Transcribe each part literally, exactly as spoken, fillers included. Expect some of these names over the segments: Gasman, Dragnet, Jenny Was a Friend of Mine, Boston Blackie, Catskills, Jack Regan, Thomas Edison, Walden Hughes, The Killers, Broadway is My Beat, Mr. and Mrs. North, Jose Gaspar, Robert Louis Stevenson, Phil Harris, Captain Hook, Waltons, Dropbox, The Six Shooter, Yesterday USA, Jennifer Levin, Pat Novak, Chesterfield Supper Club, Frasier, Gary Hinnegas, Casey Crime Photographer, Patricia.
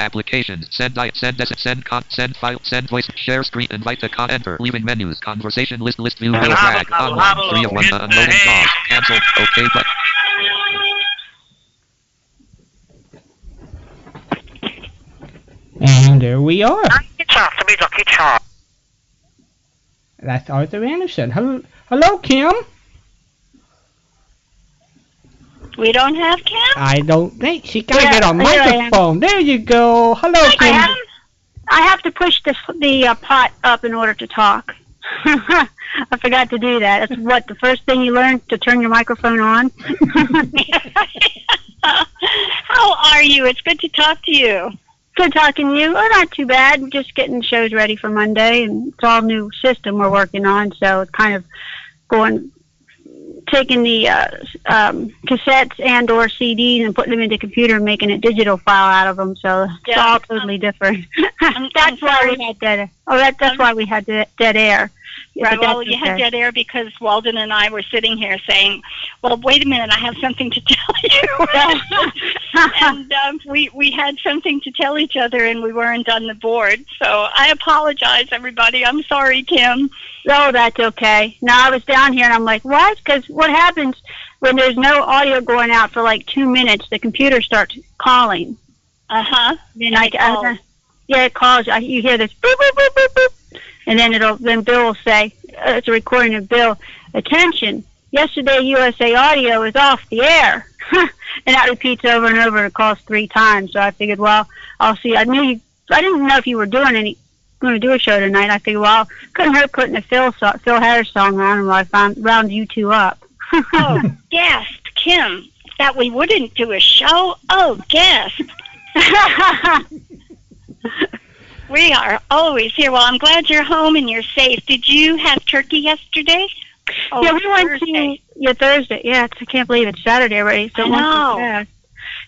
Applications. Send I. Send S. Send con. Send file. Send voice. Share screen. Invite the con. Enter. Leaving menus. Conversation list. List view. Will drag. Online. Three of one. Unloading call. Cancel. Okay. But. And there we are. That's Arthur Anderson. Hello, hello, Kim. We don't have Kim? I don't think. She got to yeah, get a microphone. There you go. Hello, I Kim. Have, I have to push this, the uh, pot up in order to talk. I forgot to do that. That's what, the first thing you learn, to turn your microphone on? How are you? It's good to talk to you. Good talking to you. Oh, not too bad. Just getting shows ready for Monday, and it's all new system we're working on, so it's kind of going, taking the uh, um, cassettes and or C Ds and putting them into the computer and making a digital file out of them, so yeah, it's all totally um, different. I'm, that's I'm why we had dead air. Oh, that, that's um, why we had dead, dead air. Right, well, okay. You had dead air because Walden and I were sitting here saying, well, wait a minute, I have something to tell you. and um, we, we had something to tell each other, and we weren't on the board. So I apologize, everybody. I'm sorry, Kim. Oh, that's okay. No, I was down here, and I'm like, what? Because what happens when there's no audio going out for like two minutes, the computer starts calling. Uh-huh. Then I, I, yeah, it calls. I, you hear this boop, boop, boop, boop, boop. And then it'll then Bill will say, uh, it's a recording of Bill, attention, Yesterday U S A audio is off the air. and that repeats over and over, and it calls three times. So I figured, well, I'll see. I knew you, I didn't know if you were doing any, going to do a show tonight. I figured, well, couldn't hurt putting a Phil, so, Phil Harris song on while I found, round you two up. oh, gasp, Kim, that we wouldn't do a show? Oh, gasp. We are always here. Well, I'm glad you're home and you're safe. Did you have turkey yesterday? Oh, yeah, we went Thursday. to yeah Thursday. Yeah, it's, I can't believe it's Saturday already. So I know.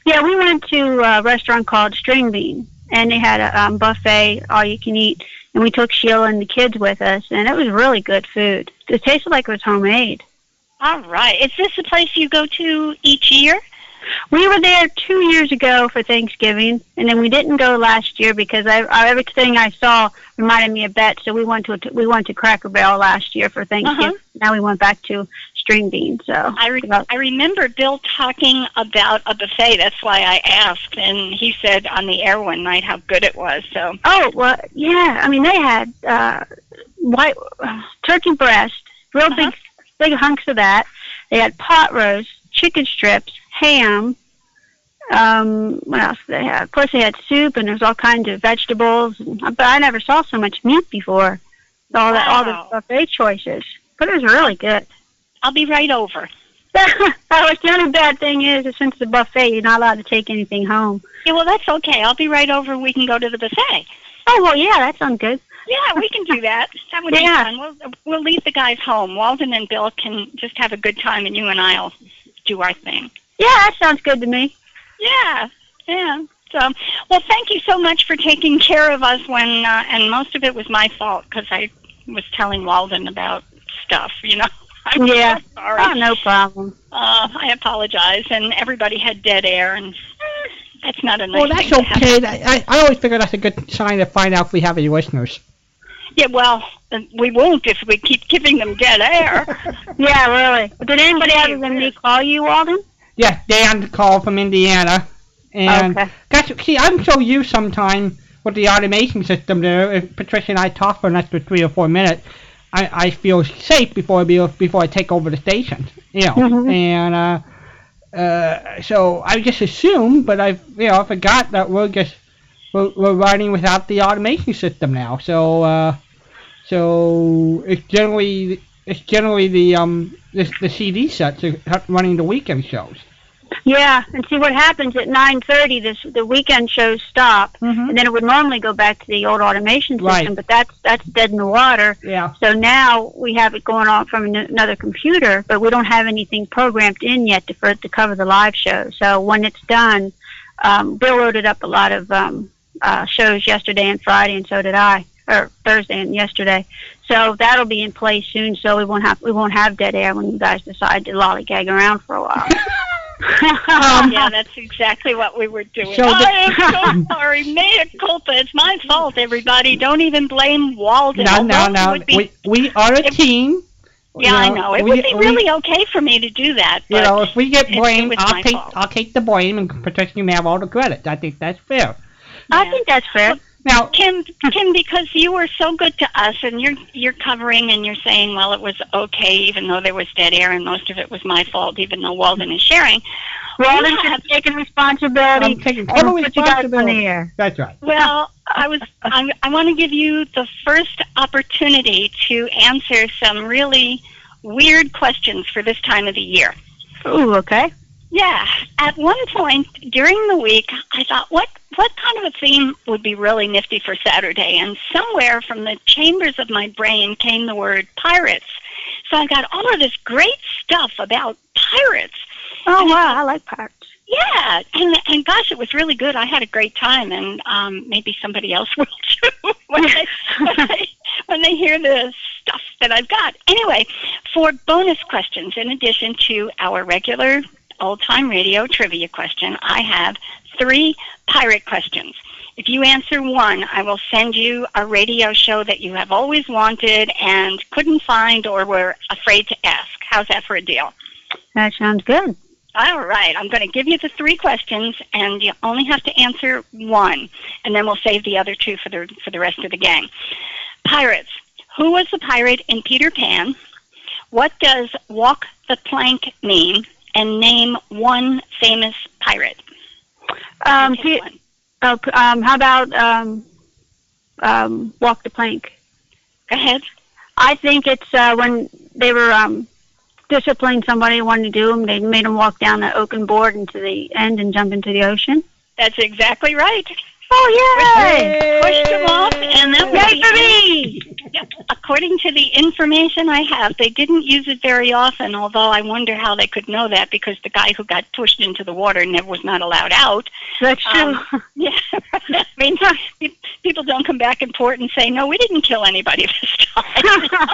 Yeah, we went to a restaurant called String Bean, and they had a um, buffet, all you can eat, and we took Sheila and the kids with us, and it was really good food. It tasted like it was homemade. All right. Is this the place you go to each year? We were there two years ago for Thanksgiving, and then we didn't go last year because I, I, everything I saw reminded me of Bet. So we went to a, we went to Cracker Barrel last year for Thanksgiving. Uh-huh. Now we went back to String Bean. So I re I remember Bill talking about a buffet. That's why I asked, and he said on the air one night how good it was. So oh well, yeah. I mean they had uh, white uh, turkey breast, real uh-huh. big big hunks of that. They had pot roast, chicken strips. Ham. Um, what else did they have? Of course, they had soup, and there's all kinds of vegetables. But I never saw so much meat before. All that, wow. all the buffet choices. But it was really good. I'll be right over. That was the only bad thing is, is since the buffet, you're not allowed to take anything home. Yeah, well, that's okay. I'll be right over. We can go to the buffet. Oh well, yeah, that sounds good. Yeah, we can do that. That would yeah. be fun. We'll we'll leave the guys home. Walden and Bill can just have a good time, and you and I'll do our thing. Yeah, that sounds good to me. Yeah, yeah. So, well, thank you so much for taking care of us when, uh, and most of it was my fault because I was telling Walden about stuff, you know. I'm yeah. So sorry. Oh, no problem. Uh, I apologize, and everybody had dead air, and eh, that's not a nice thing to happen. Well, that's okay. I, I always figure that's a good sign to find out if we have any listeners. Yeah, well, we won't if we keep giving them dead air. yeah, really. Did anybody other than me call you, Walden? Yeah, Dan called from Indiana, and okay. that's, see, I'm so used sometimes with the automation system there. If Patricia and I talk for an extra three or four minutes, I, I feel safe before I be, before I take over the station, you know. Mm-hmm. And uh, uh, so I just assumed, but I you know I forgot that we're just we're, we're running without the automation system now. So uh, so it's generally. It's generally the um the, the C D sets are running the weekend shows. Yeah, and see what happens at nine thirty. This the weekend shows stop, mm-hmm. and then it would normally go back to the old automation system. Right. But that's that's dead in the water. Yeah. So now we have it going on from another computer, but we don't have anything programmed in yet to for it to cover the live show. So when it's done, um, Bill loaded up a lot of um uh, shows yesterday and Friday, and so did I. Or Thursday and yesterday, so that'll be in place soon. So we won't have we won't have dead air when you guys decide to lollygag around for a while. um, yeah, that's exactly what we were doing. So I am so sorry. sorry. Mea culpa. It's my fault, everybody. Don't even blame Walden. No, no, no. Be, we, we are a if, team. Yeah, you know, I know. It we, would be really we, okay for me to do that. You know, if we get blamed, I'll take fault. I'll take the blame, and Patricia, you may have all the credit. I think that's fair. Yeah. I think that's fair. Well, now, Kim, Kim, because you were so good to us, and you're you're covering, and you're saying, well, it was okay, even though there was dead air, and most of it was my fault, even though Walden is sharing. Walden should have taken responsibility. I'm taking total responsibility. That's right. Well, I was. I'm, I want to give you the first opportunity to answer some really weird questions for this time of the year. Ooh, okay. Yeah. At one point during the week, I thought, what what kind of a theme would be really nifty for Saturday? And somewhere from the chambers of my brain came the word pirates. So I got all of this great stuff about pirates. Oh, and wow, I like pirates. Yeah, and and gosh, it was really good. I had a great time, and um, maybe somebody else will too when, I, when, I, when they hear the stuff that I've got. Anyway, for bonus questions, in addition to our regular old-time radio trivia question, I have three pirate questions. If you answer one, I will send you a radio show that you have always wanted and couldn't find or were afraid to ask. How's that for a deal? That sounds good. All right. I'm going to give you the three questions, and you only have to answer one, and then we'll save the other two for the for the rest of the gang. Pirates. Who was the pirate in Peter Pan? What does walk the plank mean? And name one famous pirate. Um, P- one. Oh, um how about um, um, walk the plank? Go ahead. I think it's uh, when they were... Um, disciplined somebody wanted to do them. They made them walk down the oaken board into the end and jump into the ocean. That's exactly right. Oh, yay! Yay. Pushed them off, and that was yay for me! Yep. According to the information I have, they didn't use it very often, although I wonder how they could know that, because the guy who got pushed into the water never was not allowed out. That's true. Um, yeah. I mean, people don't come back in port and say, no, we didn't kill anybody this time.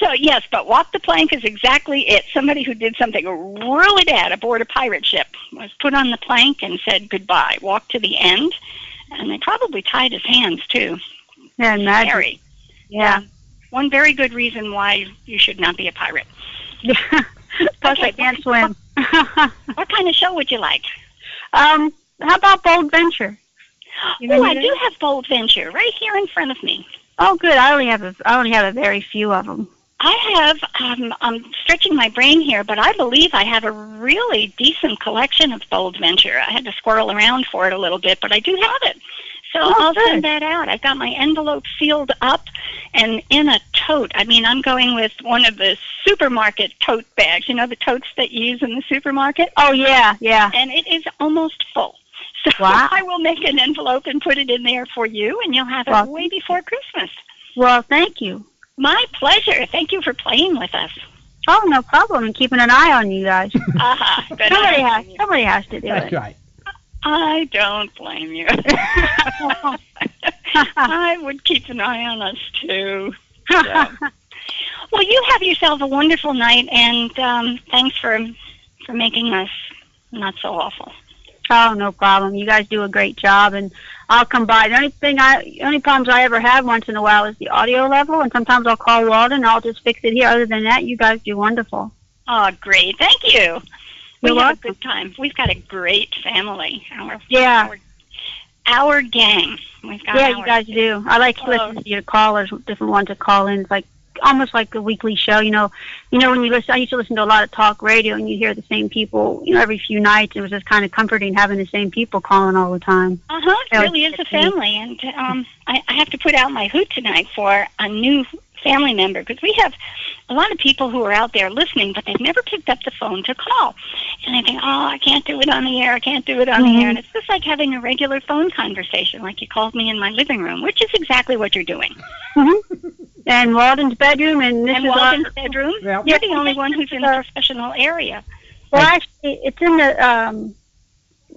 So, yes, but walk the plank is exactly it. Somebody who did something really bad aboard a pirate ship was put on the plank and said goodbye, walked to the end, and they probably tied his hands, too. Yeah, scary. Yeah. Um, one very good reason why you should not be a pirate. Yeah. Plus, okay, I can't what, swim. What, what kind of show would you like? Um, how about Bold Venture? You oh, I do it? have Bold Venture right here in front of me. Oh, good. I only have a, I only have a very few of them. I have, um, I'm stretching my brain here, but I believe I have a really decent collection of Bold Venture. I had to squirrel around for it a little bit, but I do have it. So oh, I'll good. send that out. I've got my envelope sealed up and in a tote. I mean, I'm going with one of the supermarket tote bags, you know, the totes that you use in the supermarket. Oh, yeah, yeah. And it is almost full. So wow. I will make an envelope and put it in there for you, and you'll have it well, way before Christmas. Well, thank you. My pleasure. Thank you for playing with us. Oh, no problem. And keeping an eye on you guys. Uh-huh. somebody, has, you. somebody has to do That's it. That's right. I don't blame you. I would keep an eye on us, too. So. Well, you have yourself a wonderful night, and um, thanks for for making us not so awful. Oh, no problem. You guys do a great job, and I'll come by. The only thing I, only problems I ever have once in a while is the audio level, and sometimes I'll call Walden, and I'll just fix it here. Other than that, you guys do wonderful. Oh, great. Thank you. We You're have welcome. a good time. We've got a great family. Our, yeah. Our, our gang. We've got yeah, you guys do. I like to listen to your callers, different ones that call in, like almost like a weekly show, you know. You know, when you listen, I used to listen to a lot of talk radio, and you hear the same people, you know, every few nights. It was just kind of comforting having the same people calling all the time. Uh huh. It really is a family, and um, I, I have to put out my hoot tonight for a new family member, because we have a lot of people who are out there listening, but they've never picked up the phone to call. And they think, oh, I can't do it on the air, I can't do it on mm-hmm. the air. And it's just like having a regular phone conversation, like you called me in my living room, which is exactly what you're doing. Mm-hmm. And Walden's bedroom. And, this and is Walden's our, bedroom. Yeah. You're the only one who's in a professional area. Well, actually, it's in the, um,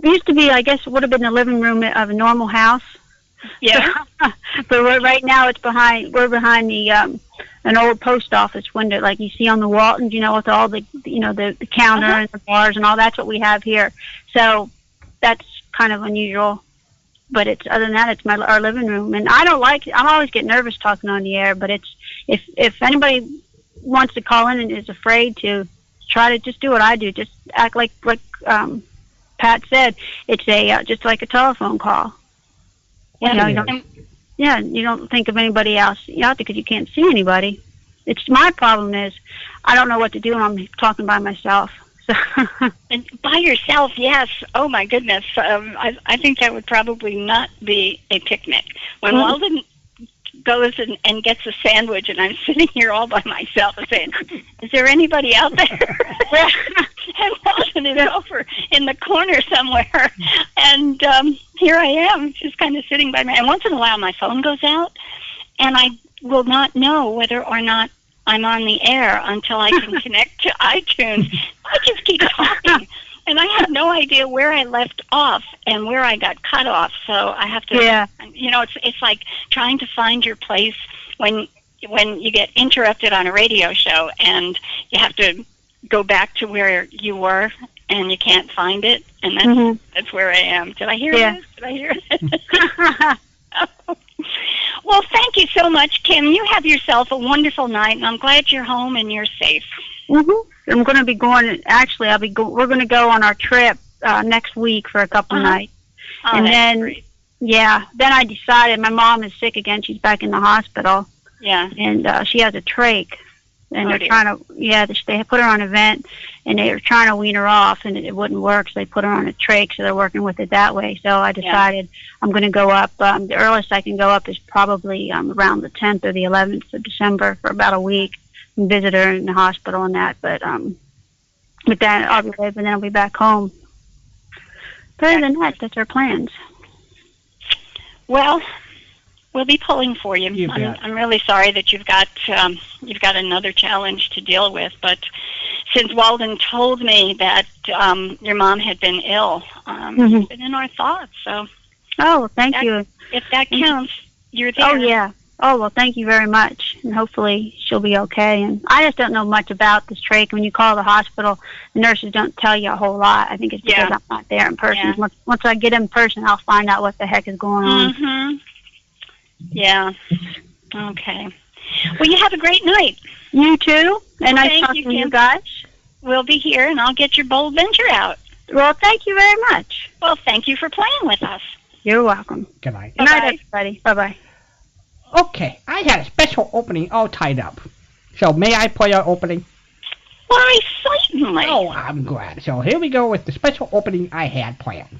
it used to be, I guess, it would have been the living room of a normal house. Yeah. But we're, right now it's behind, we're behind the, um, an old post office window, like you see on the Waltons, you know, with all the, you know, the, the counter uh-huh. and the bars and all. That's what we have here. So that's kind of unusual. but it's other than that, it's my our living room. And I don't like, I always get nervous talking on the air, but it's, if if anybody wants to call in and is afraid to try to just do what I do, just act like like um, Pat said, it's a uh, just like a telephone call. You know, you don't, yeah, you don't think of anybody else out there because you can't see anybody. It's my problem is I don't know what to do when I'm talking by myself. And by yourself, yes. Oh, my goodness. Um, I, I think that would probably not be a picnic. When mm-hmm. Walden goes and, and gets a sandwich and I'm sitting here all by myself saying, is there anybody out there? And Walden is yeah. over in the corner somewhere. And um, here I am just kind of sitting by myself. And once in a while my phone goes out and I will not know whether or not I'm on the air until I can connect to iTunes. I just keep talking, and I have no idea where I left off and where I got cut off. So I have to, yeah. you know, it's it's like trying to find your place when when you get interrupted on a radio show, and you have to go back to where you were, and you can't find it, and that's mm-hmm. that's where I am. Did I hear yeah. this? Did I hear it? Well, thank you so much, Kim. You have yourself a wonderful night, and I'm glad you're home and you're safe. Mm-hmm. I'm going to be going. Actually, I'll be. Go, we're going to go on our trip uh, next week for a couple uh-huh. nights, oh, and then great. yeah, then I decided my mom is sick again. She's back in the hospital. Yeah, and uh, she has a trach, and oh, they're dear. trying to. Yeah, they, they put her on a vent, and they were trying to wean her off, and it, it wouldn't work. So they put her on a trach. So they're working with it that way. So I decided. Yeah. I'm going to go up. Um, the earliest I can go up is probably um, around the tenth or the eleventh of December for about a week, and visit her in the hospital and that. But um, with that, I'll be there, and then I'll be back home. But other than that, that's our plans. Well, we'll be pulling for you. you I'm, I'm really sorry that you've got um, you've got another challenge to deal with, but. Since Walden told me that um, your mom had been ill, um, mm-hmm. it's been in our thoughts. So, oh, thank that, you. If that counts, you're there. Oh yeah. Oh well, thank you very much, and hopefully she'll be okay. And I just don't know much about this trach. When you call the hospital, the nurses don't tell you a whole lot. I think it's because yeah. I'm not there in person. Yeah. Once, once I get in person, I'll find out what the heck is going on. Mm-hmm. Yeah. Okay. Well, you have a great night. You too. And I talk to you guys. We'll be here, and I'll get your Bold Venture out. Well, thank you very much. Well, thank you for playing with us. You're welcome. Good night. Good night, everybody. Bye-bye. Okay, I had a special opening all tied up. So may I play our opening? Why, certainly. Oh, I'm glad. So here we go with the special opening I had planned.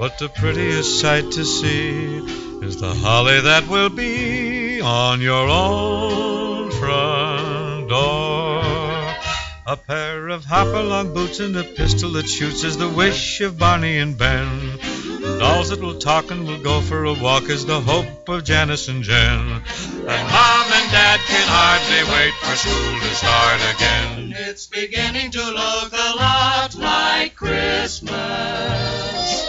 But the prettiest sight to see is the holly that will be on your own front door. A pair of hop-along boots and a pistol that shoots is the wish of Barney and Ben. Dolls that will talk and will go for a walk is the hope of Janice and Jen. And Mom and Dad can hardly wait for school to start again. It's beginning to look a lot like Christmas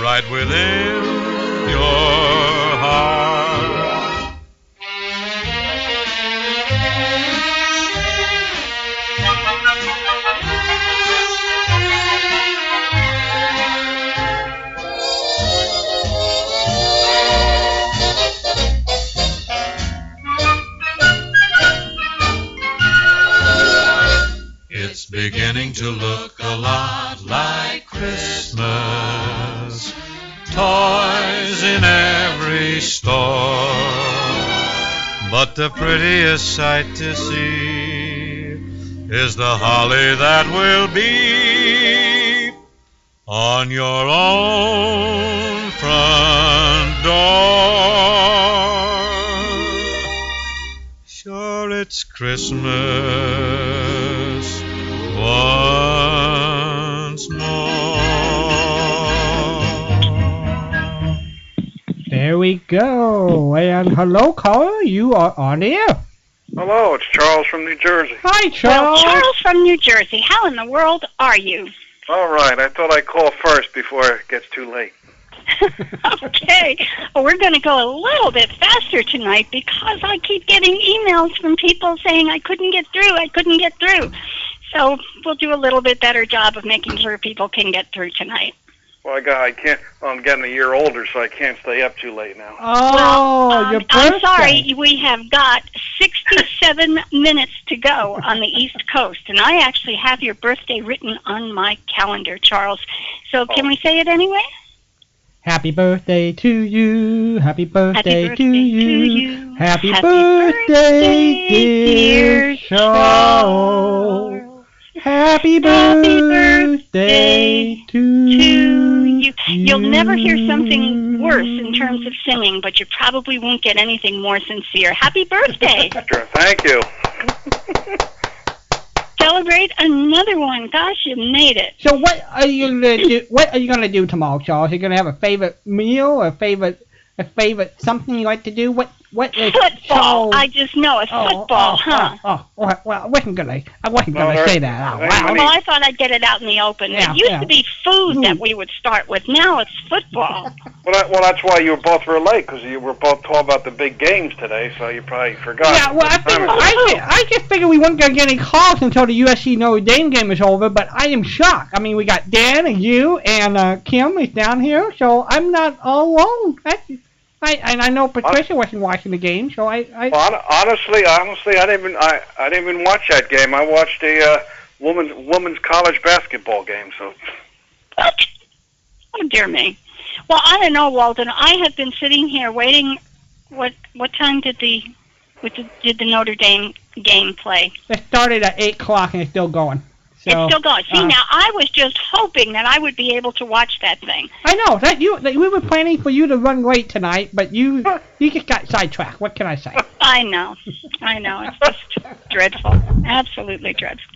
right within your heart. to look a lot like Christmas. Toys in every store. But the prettiest sight to see is the holly that will be on your own front door. Sure, it's Christmas once more. There we go. And hello, caller. You are on the air. Hello, it's Charles from New Jersey. Hi, Charles. Well, Charles from New Jersey. How in the world are you? All right. I thought I'd call first before it gets too late. Okay. Well, we're going to go a little bit faster tonight because I keep getting emails from people saying I couldn't get through, I couldn't get through. So we'll do a little bit better job of making sure people can get through tonight. Well, I got, I can't, I'm getting a year older, so I can't stay up too late now. Oh, well, um, your birthday. I'm sorry, we have got sixty-seven minutes to go on the East Coast, and I actually have your birthday written on my calendar, Charles. So can oh. we say it anyway? Happy birthday to you, happy birthday, happy birthday to, you. to you, happy, happy birthday, birthday dear Charles, happy, happy birthday, birthday to, to you. you. You'll never hear something worse in terms of singing, but you probably won't get anything more sincere. Happy birthday. Sure, thank you. Celebrate another one. Gosh, you made it. So what are you gonna do? What are you gonna do tomorrow, Charles? You're gonna have a favorite meal, a favorite, a favorite something you like to do? What? What is football? Charles? I just know it's oh, football, oh, huh? Oh, oh, oh, well, I wasn't gonna, I wasn't well, gonna say that. Oh, wow. Well, I thought I'd get it out in the open. Yeah, it used yeah. to be food mm. that we would start with. Now it's football. Well, that, well, that's why you both were late, because you were both talking about the big games today, so you probably forgot. Yeah, well, I, figured, I, I just figured we weren't gonna get any calls until the U S C Notre Dame game is over, but I am shocked. I mean, we got Dan and you and uh, Kim is down here, so I'm not all alone. That's, I, and I know Patricia wasn't watching the game, so I. I well, honestly, honestly, I didn't even I, I didn't even watch that game. I watched the uh, woman's women's college basketball game. So. What? Oh dear me! Well, I don't know, Walden. I have been sitting here waiting. What what time did the, what did, did the Notre Dame game play? It started at eight o'clock and it's still going. So, it's still going. See, uh, now I was just hoping that I would be able to watch that thing. I know that you. That we were planning for you to run late tonight, but you you just got sidetracked. What can I say? I know, I know. It's just dreadful, absolutely dreadful.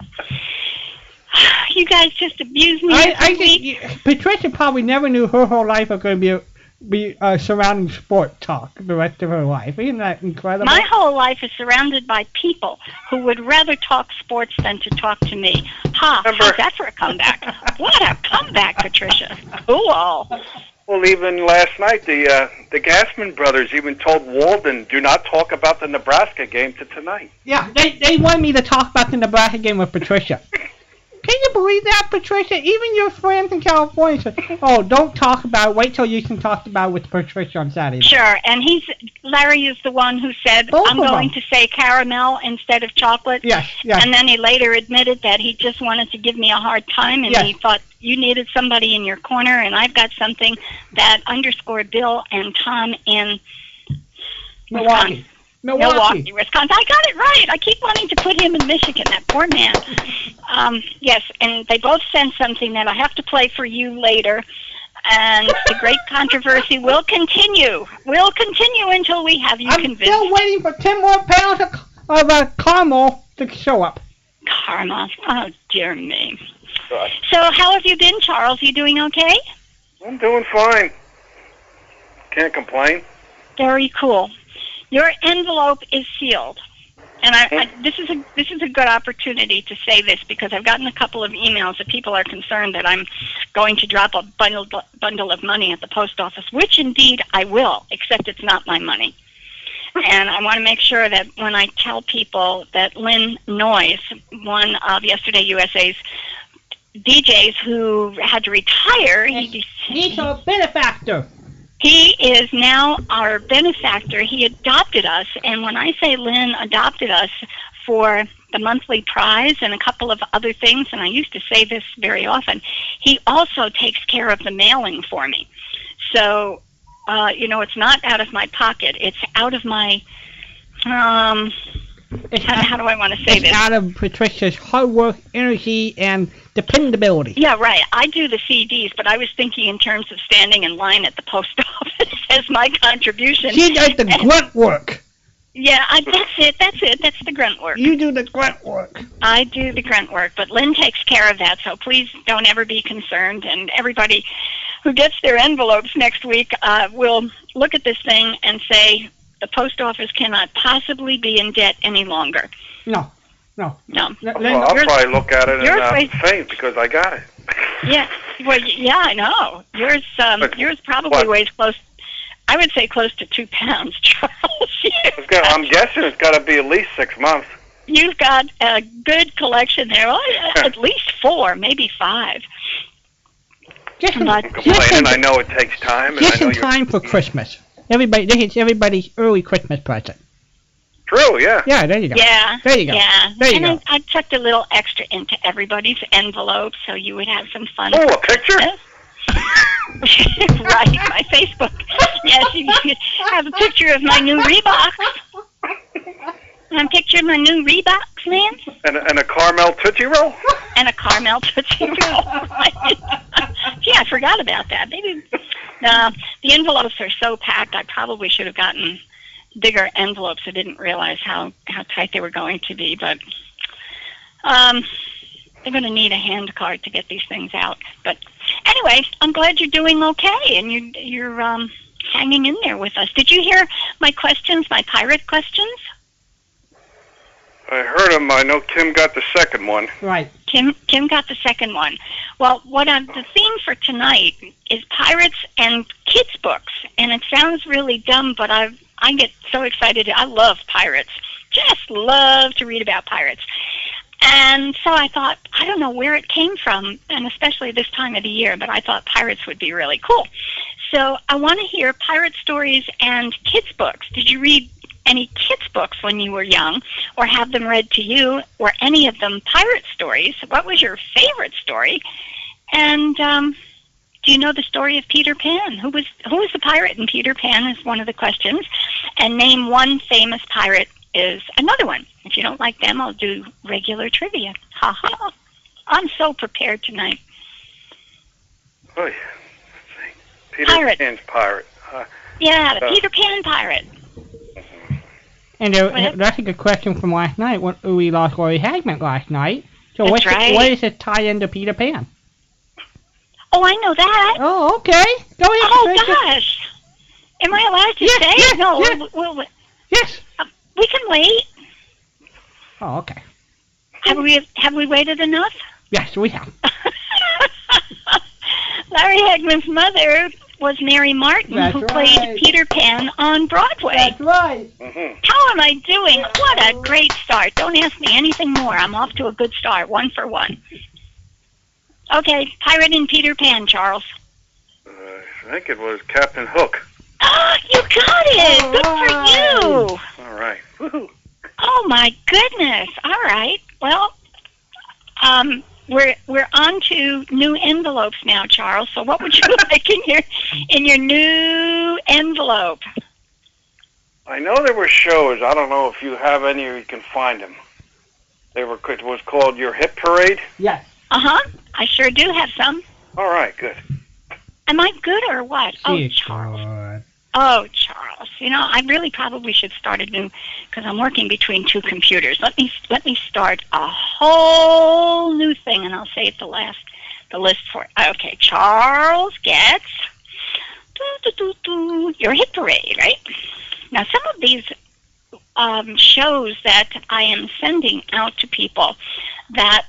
You guys just abused me. I, I think you, Patricia probably never knew her whole life was going to be be uh, surrounding sport talk the rest of her life. Isn't that incredible? My whole life is surrounded by people who would rather talk sports than to talk to me. Ha, how's that for a comeback? What a comeback, Patricia. Cool. Well, even last night, the uh, the Gasman brothers even told Walden, do not talk about the Nebraska game to tonight. Yeah, they, they wanted me to talk about the Nebraska game with Patricia. Can you believe that, Patricia? Even your friends in California said, oh, don't talk about it. Wait till you can talk about it with Patricia on Saturday. Sure, and he's Larry is the one who said, Both I'm going them. to say caramel instead of chocolate. Yes, yes. And then he later admitted that he just wanted to give me a hard time, and yes. he thought you needed somebody in your corner, and I've got something that underscored Bill and Tom in Milwaukee. Milwaukee. Milwaukee, Wisconsin. I got it right. I keep wanting to put him in Michigan, that poor man. Um, yes, and they both sent something that I have to play for you later. And the great controversy will continue. Will continue until we have you I'm convinced. I'm still waiting for ten more pounds of, of uh, caramel to show up. Caramel. Oh, dear me. Right. So how have you been, Charles? You doing okay? I'm doing fine. Can't complain. Very cool. Your envelope is sealed, and I, I, this is a this is a good opportunity to say this because I've gotten a couple of emails that people are concerned that I'm going to drop a bundle bundle of money at the post office, which indeed I will, except it's not my money. And I want to make sure that when I tell people that Lynn Noyes, one of Yesterday U S A's D Js who had to retire, he, he's a benefactor. He is now our benefactor. He adopted us, and when I say Lynn adopted us for the monthly prize and a couple of other things, and I used to say this very often, he also takes care of the mailing for me. So, uh, you know, it's not out of my pocket. It's out of my, um, it's how, out, how do I want to say it's this? It's out of Patricia's hard work, energy, and dependability. Yeah, right. I do the C Ds, but I was thinking in terms of standing in line at the post office as my contribution. She does the grunt work. Yeah, I, that's it, that's it, that's the grunt work. You do the grunt work. I do the grunt work, but Lynn takes care of that, so please don't ever be concerned. And everybody who gets their envelopes next week uh, will look at this thing and say, the post office cannot possibly be in debt any longer. No, no. No. Well, Lynn, I'll probably look at it and uh, faint because I got it. Yeah, well, yeah, I know. Yours, um, but, yours probably what? weighs close to... I would say close to two pounds, Charles. Got, I'm guessing it's got to be at least six months. You've got a good collection there. Oh, at least four, maybe five. Just in, I'm just in, I know it takes time. And just I know in time for Christmas. Everybody, this is everybody's early Christmas present. True, yeah. Yeah, there you go. Yeah. There you go. Yeah. There you and go. And I, I tucked a little extra into everybody's envelope so you would have some fun. Oh, a picture? Right, my Facebook. Yes, you have a picture of my new Reeboks. And a picture of my new Reeboks, man. And a, and a caramel Tootsie Roll? And a caramel Tootsie Roll. Gee, I forgot about that. Maybe uh, the envelopes are so packed, I probably should have gotten bigger envelopes. I didn't realize how, how tight they were going to be, but... Um, they're going to need a hand cart to get these things out. But anyway, I'm glad you're doing okay, and you, you're um, hanging in there with us. Did you hear my questions, my pirate questions? I heard them. I know Kim got the second one. Right. Kim Kim got the second one. Well, what I'm, the theme for tonight is pirates and kids' books, and it sounds really dumb, but I I get so excited. I love pirates. Just love to read about pirates. And so I thought, I don't know where it came from, and especially this time of the year, but I thought pirates would be really cool. So I want to hear pirate stories and kids' books. Did you read any kids' books when you were young, or have them read to you, or any of them pirate stories? What was your favorite story? And um, do you know the story of Peter Pan? Who was, who was the pirate in Peter Pan is one of the questions. And name one famous pirate is another one. If you don't like them, I'll do regular trivia. Ha ha. I'm so prepared tonight. Oh, yeah. Let's see. Peter pirate. Pan's pirate. Uh, yeah, the uh, Peter Pan pirate. And uh, that's a good question from last night when we lost Laurie Hagman last night. So that's what's right. the, what is the tie into Peter Pan? Oh, I know that. Oh, okay. Go ahead. Oh, gosh. It. Am I allowed to yes, say? Yes, no. Yes. We'll, we'll, we'll, yes. Uh, we can wait. Oh, okay. Have we have we waited enough? Yes, we have. Larry Hagman's mother was Mary Martin, That's who right. played Peter Pan on Broadway. That's right. Mm-hmm. How am I doing? What a great start. Don't ask me anything more. I'm off to a good start, one for one. Okay, Pirate in Peter Pan, Charles. Uh, I think it was Captain Hook. Oh, you got it! All good right. for you! All right. Woo-hoo. Oh my goodness! All right. Well, um, we're we're on to new envelopes now, Charles. So, what would you like in your in your new envelope? I know there were shows. I don't know if you have any or you can find them. They were it was called Your Hit Parade. Yes. Uh huh. I sure do have some. All right. Good. Am I good or what? She oh, Charles. Good. Oh, Charles. You know, I really probably should start a new, because I'm working between two computers. Let me let me start a whole new thing, and I'll save the last the list for it. Okay, Charles gets doo, doo, doo, doo, Your Hit Parade, right? Now, some of these um, shows that I am sending out to people that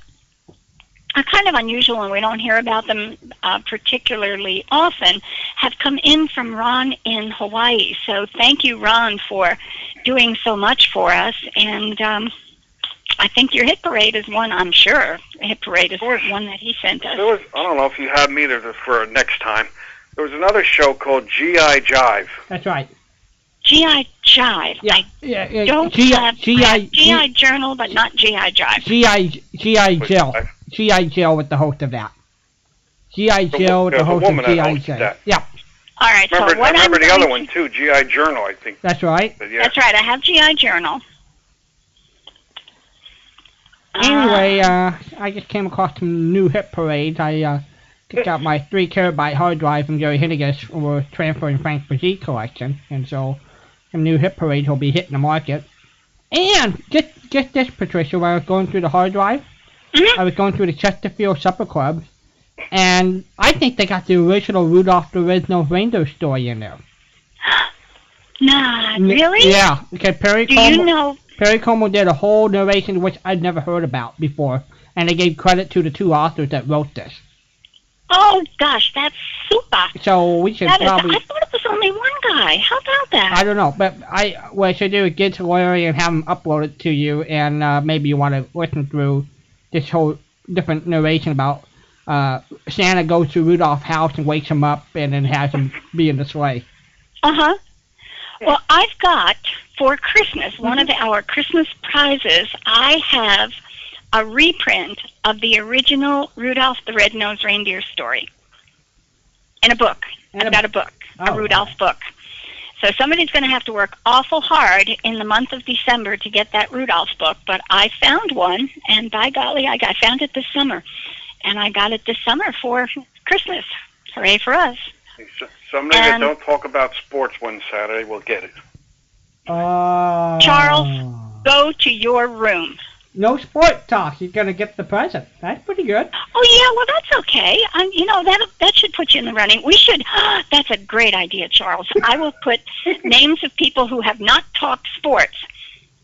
are kind of unusual, and we don't hear about them uh, particularly often, have come in from Ron in Hawaii. So thank you, Ron, for doing so much for us. And um, I think Your Hit Parade is one, I'm sure. Hit Parade is one that he sent us. There was, I don't know if you have me there for next time. There was another show called G I Jive. That's right. G I. Jive. Yeah, I yeah, yeah. don't have G I. Journal, but not G I. Jive. G I. Jill. G I. Jill with the host of that. G I. Jill with the host of G I. Jive. Yeah. All right. Remember, so what I remember I'm the other one, too, G I. Journal, I think. That's right. But, yeah. That's right. I have G I. Journal. Anyway, uh, I just came across some new hit parades. I uh, took out my three terabyte hard drive from Gary Hinnegas for transferring Frank Brzee collection, and so some new hit parades will be hitting the market. And just just this, Patricia, when I was going through the hard drive, mm-hmm. I was going through the Chesterfield Supper Club, and I think they got the original Rudolph the Red-Nosed Reindeer story in there. Nah, really? Yeah, because Perry Do Como, you know? Perry Como did a whole narration which I'd never heard about before, and they gave credit to the two authors that wrote this. Oh, gosh, that's super. So we should that probably... Is, I thought it was only one guy. How about that? I don't know, but I what I should do is get to Larry and have him upload it to you, and uh, maybe you want to listen through this whole different narration about uh, Santa goes to Rudolph's house and wakes him up and then has him be in the sleigh. Uh-huh. Well, I've got, for Christmas, mm-hmm. one of our Christmas prizes, I have... a reprint of the original Rudolph the Red-Nosed Reindeer story in a book. And I've a, got a book, oh, a Rudolph wow. book. So somebody's going to have to work awful hard in the month of December to get that Rudolph book, but I found one, and by golly, I, got, I found it this summer. And I got it this summer for Christmas. Hooray for us. Somebody and, that don't talk about sports one Saturday will get it. Uh, Charles, go to your room. No sport talk. You're going to get the present. That's pretty good. Oh, yeah. Well, that's okay. Um, you know, that that should put you in the running. We should. Oh, that's a great idea, Charles. I will put names of people who have not talked sports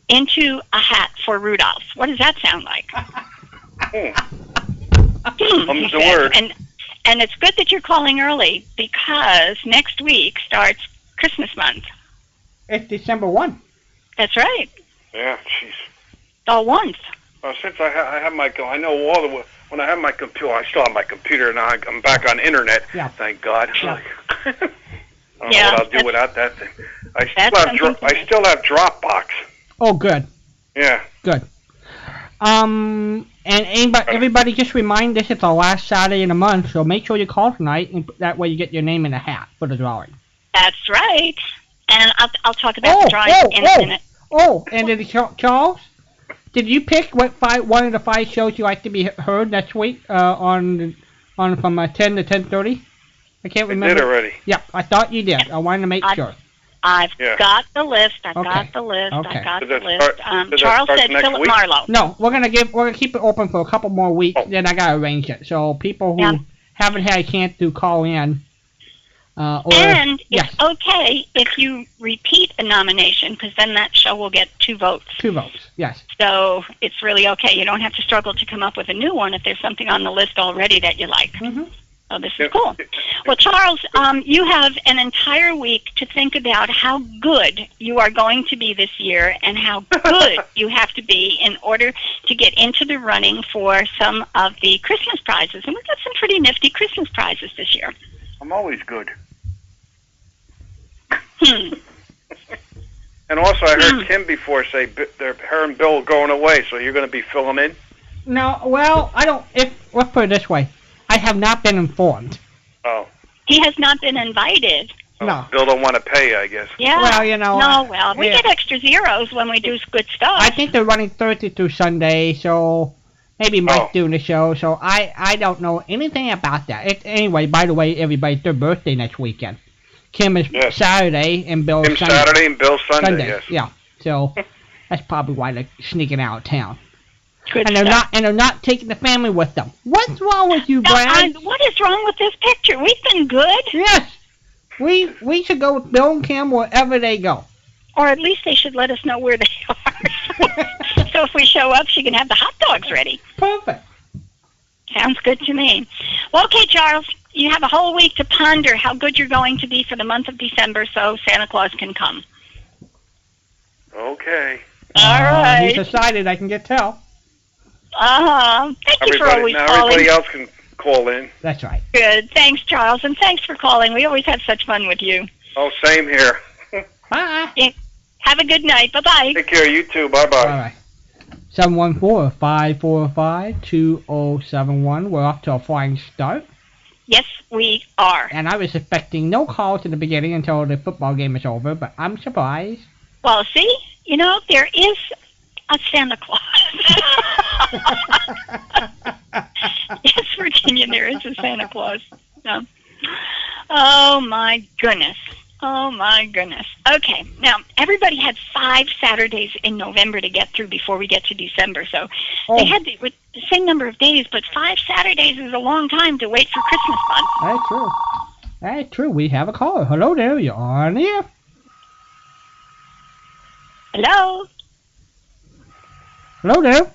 into a hat for Rudolph. What does that sound like? Comes the word. And, and it's good that you're calling early because next week starts Christmas month. It's December first. That's right. Yeah, jeez. All once. Well, since I, ha I have my, I know all the when I have my computer, I still have my computer, and I, I'm back on internet. Yeah. Thank God. Yeah. I don't yeah, know what I'll do without that thing. I still have I still have Dropbox. Oh, good. Yeah. Good. Um, and anybody, everybody, just remind this is the last Saturday in the month, so make sure you call tonight, and that way you get your name in a hat for the drawing. That's right. And I'll I'll talk about oh, the drawing oh, in oh. a minute. Oh, and did Charles? Did you pick what five, one of the five shows you like to be heard next week uh, on on from uh, ten to ten thirty? I can't remember. I did already. Yeah, I thought you did. I wanted to make I've, sure. I've yeah. got the list. I've okay. got the list. Okay. I've got does the list. Start, um, Charles said Philip week? Marlowe. No, we're gonna give we're gonna keep it open for a couple more weeks. Oh. Then I gotta arrange it so people who yeah. haven't had a chance to call in. Uh, or, and yes. it's okay if you repeat a nomination, because then that show will get two votes. Two votes, yes. So it's really okay. You don't have to struggle to come up with a new one if there's something on the list already that you like. Mm-hmm. So this is cool. Well, Charles, um, you have an entire week to think about how good you are going to be this year and how good you have to be in order to get into the running for some of the Christmas prizes. And we've got some pretty nifty Christmas prizes this year. I'm always good. Hmm. And also, I heard hmm. Kim before say they're, her and Bill are going away, so you're going to be filling in? No, well, I don't. If, let's put it this way. I have not been informed. Oh. He has not been invited. Oh, no. Bill don't want to pay, I guess. Yeah. Well, you know. No, uh, well, we yeah. get extra zeros when we do good stuff. I think they're running Thursday through Sunday, so maybe Mike's oh. doing the show. So I, I don't know anything about that. It, anyway, by the way, everybody, it's their birthday next weekend. Kim is yes. Saturday and Bill Kim Sunday. Saturday and Bill Sunday, Sunday. Yes. Yeah, so that's probably why they're sneaking out of town. Good and they're stuff. not and they're not taking the family with them. What's wrong with you, Brad? I, what is wrong with this picture? We've been good. Yes, we we should go with Bill and Kim wherever they go. Or at least they should let us know where they are. So if we show up, she can have the hot dogs ready. Perfect. Sounds good to me. Well, okay, Charles. You have a whole week to ponder how good you're going to be for the month of December so Santa Claus can come. Okay. All right. Uh, he's decided, I can get tell. Uh-huh. Thank everybody, you for always now calling. Now everybody else can call in. That's right. Good. Thanks, Charles, and thanks for calling. We always have such fun with you. Oh, same here. Bye. Yeah. Have a good night. Bye-bye. Take care. You too. Bye-bye. All right. seven one four, five four five, two zero seven one. We're off to a flying start. Yes, we are. And I was expecting no calls in the beginning until the football game is over, but I'm surprised. Well, see, you know, there is a Santa Claus. Yes, Virginia, there is a Santa Claus. No. Oh, my goodness. Oh, my goodness. Okay. Now, everybody had five Saturdays in November to get through before we get to December. So oh. they had the, with the same number of days, but five Saturdays is a long time to wait for Christmas fun. That's true. That's true. We have a caller. Hello there. You're on the air. Hello? Hello there.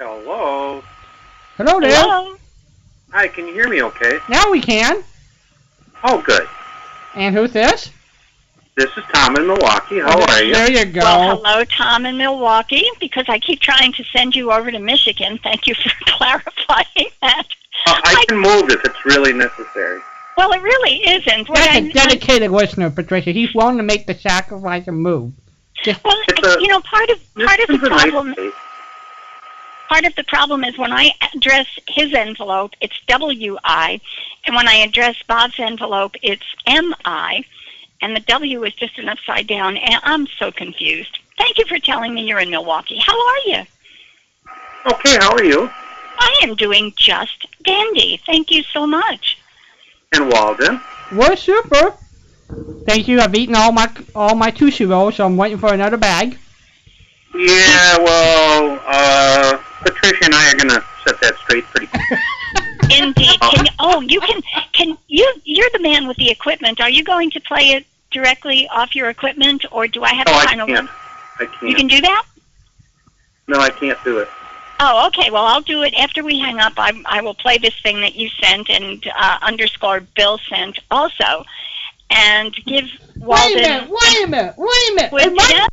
Hello? Hello there. Hello? Hi, can you hear me okay? Now we can. Oh, good. And who's this? This is Tom in Milwaukee. How oh, are you? There you go. Well, hello, Tom in Milwaukee, because I keep trying to send you over to Michigan. Thank you for clarifying that. Uh, I, I can move if it's really necessary. Well, it really isn't. That's I, a dedicated I, listener, Patricia. He's willing to make the sacrifice and move. Just, well, a, you know, part of part of the problem... Nice Part of the problem is when I address his envelope, it's W I, and when I address Bob's envelope, it's M I, and the W is just an upside down, and I'm so confused. Thank you for telling me you're in Milwaukee. How are you? Okay, how are you? I am doing just dandy. Thank you so much. And Walden? We're super. Thank you. I've eaten all my, all my Tootsie Rolls, so I'm waiting for another bag. Yeah, well, uh... Patricia and I are gonna set that straight pretty quick. Indeed. Can you, oh, you can. Can you? You're the man with the equipment. Are you going to play it directly off your equipment, or do I have to find a link? No, I can't. I can't. You can do that? No, I can't do it. Oh, okay. Well, I'll do it after we hang up. I I will play this thing that you sent and uh, underscore Bill sent also, and give Walden. Wait a minute! Wait a minute! Wait a minute! With my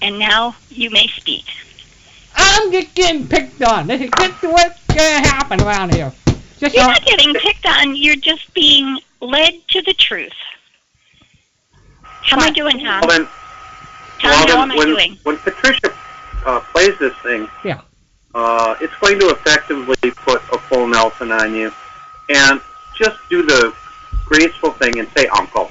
And now you may speak. I'm just getting picked on. This is just what's going to happen around here. Just you're not getting picked on. You're just being led to the truth. How am I doing, Tom? Well, then, Tom, well, then, how am I when, doing? When Patricia uh, plays this thing, yeah. uh, it's going to effectively put a full Nelson on you. And just do the graceful thing and say uncle.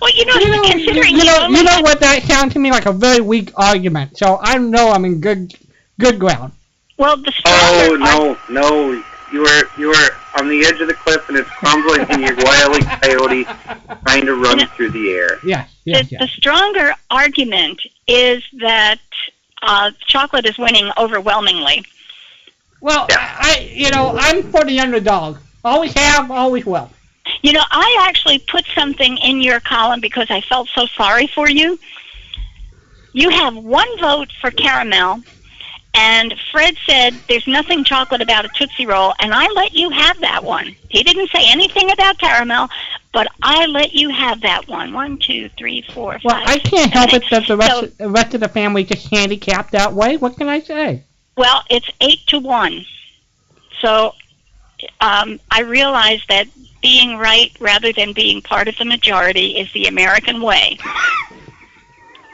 Well, you know, you know considering you, you know, you know what that sounds to me like a very weak argument. So I know I'm in good, good ground. Well, the oh no, no, you are you are on the edge of the cliff and it's crumbling, and you're Wile E. Coyote trying to run you know, through the air. Yeah, yeah, the, yeah. The stronger argument is that uh, chocolate is winning overwhelmingly. Well, yeah. I, you know, I'm for the underdog. Always have, always will. You know, I actually put something in your column because I felt so sorry for you. You have one vote for caramel, and Fred said there's nothing chocolate about a Tootsie Roll, and I let you have that one. He didn't say anything about caramel, but I let you have that one. One, two, three, four, five. Well, I can't help it that the rest, so, of, the rest of the family just handicapped that way. What can I say? Well, it's eight to one. So um, I realized that being right rather than being part of the majority is the American way.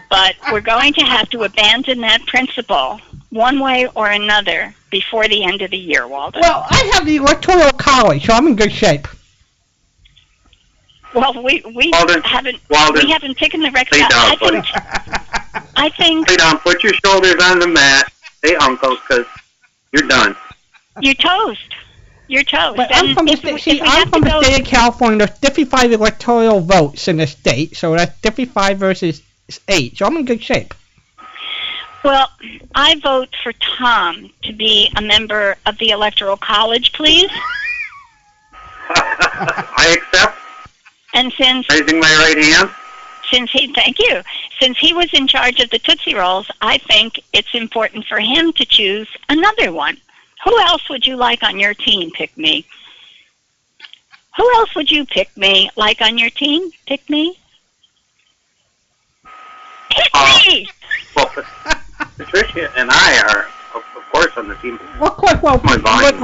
But we're going to have to abandon that principle one way or another before the end of the year, Walden. Well, I have the Electoral College, so I'm in good shape. Well, we, we Walden, haven't Walden, we haven't taken the record. I buddy. think I think. Stay down. Put your shoulders on the mat. Hey, uncle, because you're done. You're toast. You're toast. But I'm from, the, we, see, I'm from the state of California. There's fifty-five electoral votes in the state, so that's fifty-five versus eight. So I'm in good shape. Well, I vote for Tom to be a member of the Electoral College, please. I accept. And since raising my right hand. Since he, thank you. Since he was in charge of the Tootsie Rolls, I think it's important for him to choose another one. Who else would you like on your team? Pick me. Who else would you pick me? Like on your team? Pick me? Pick uh, me! Well, Patricia and I are, of, of course, on the team. Well, of course, well,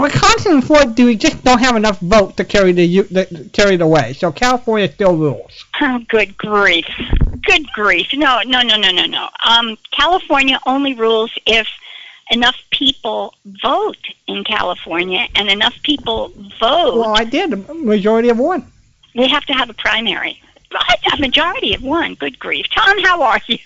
Wisconsin and Florida do, we just don't have enough vote to carry the, the carry it away. So California still rules. Oh, good grief. Good grief. No, no, no, no, no, no. Um, California only rules if enough people vote in California, and enough people vote. Well, I did. A majority of one. We have to have a primary. A majority of one. Good grief. Tom, how are you?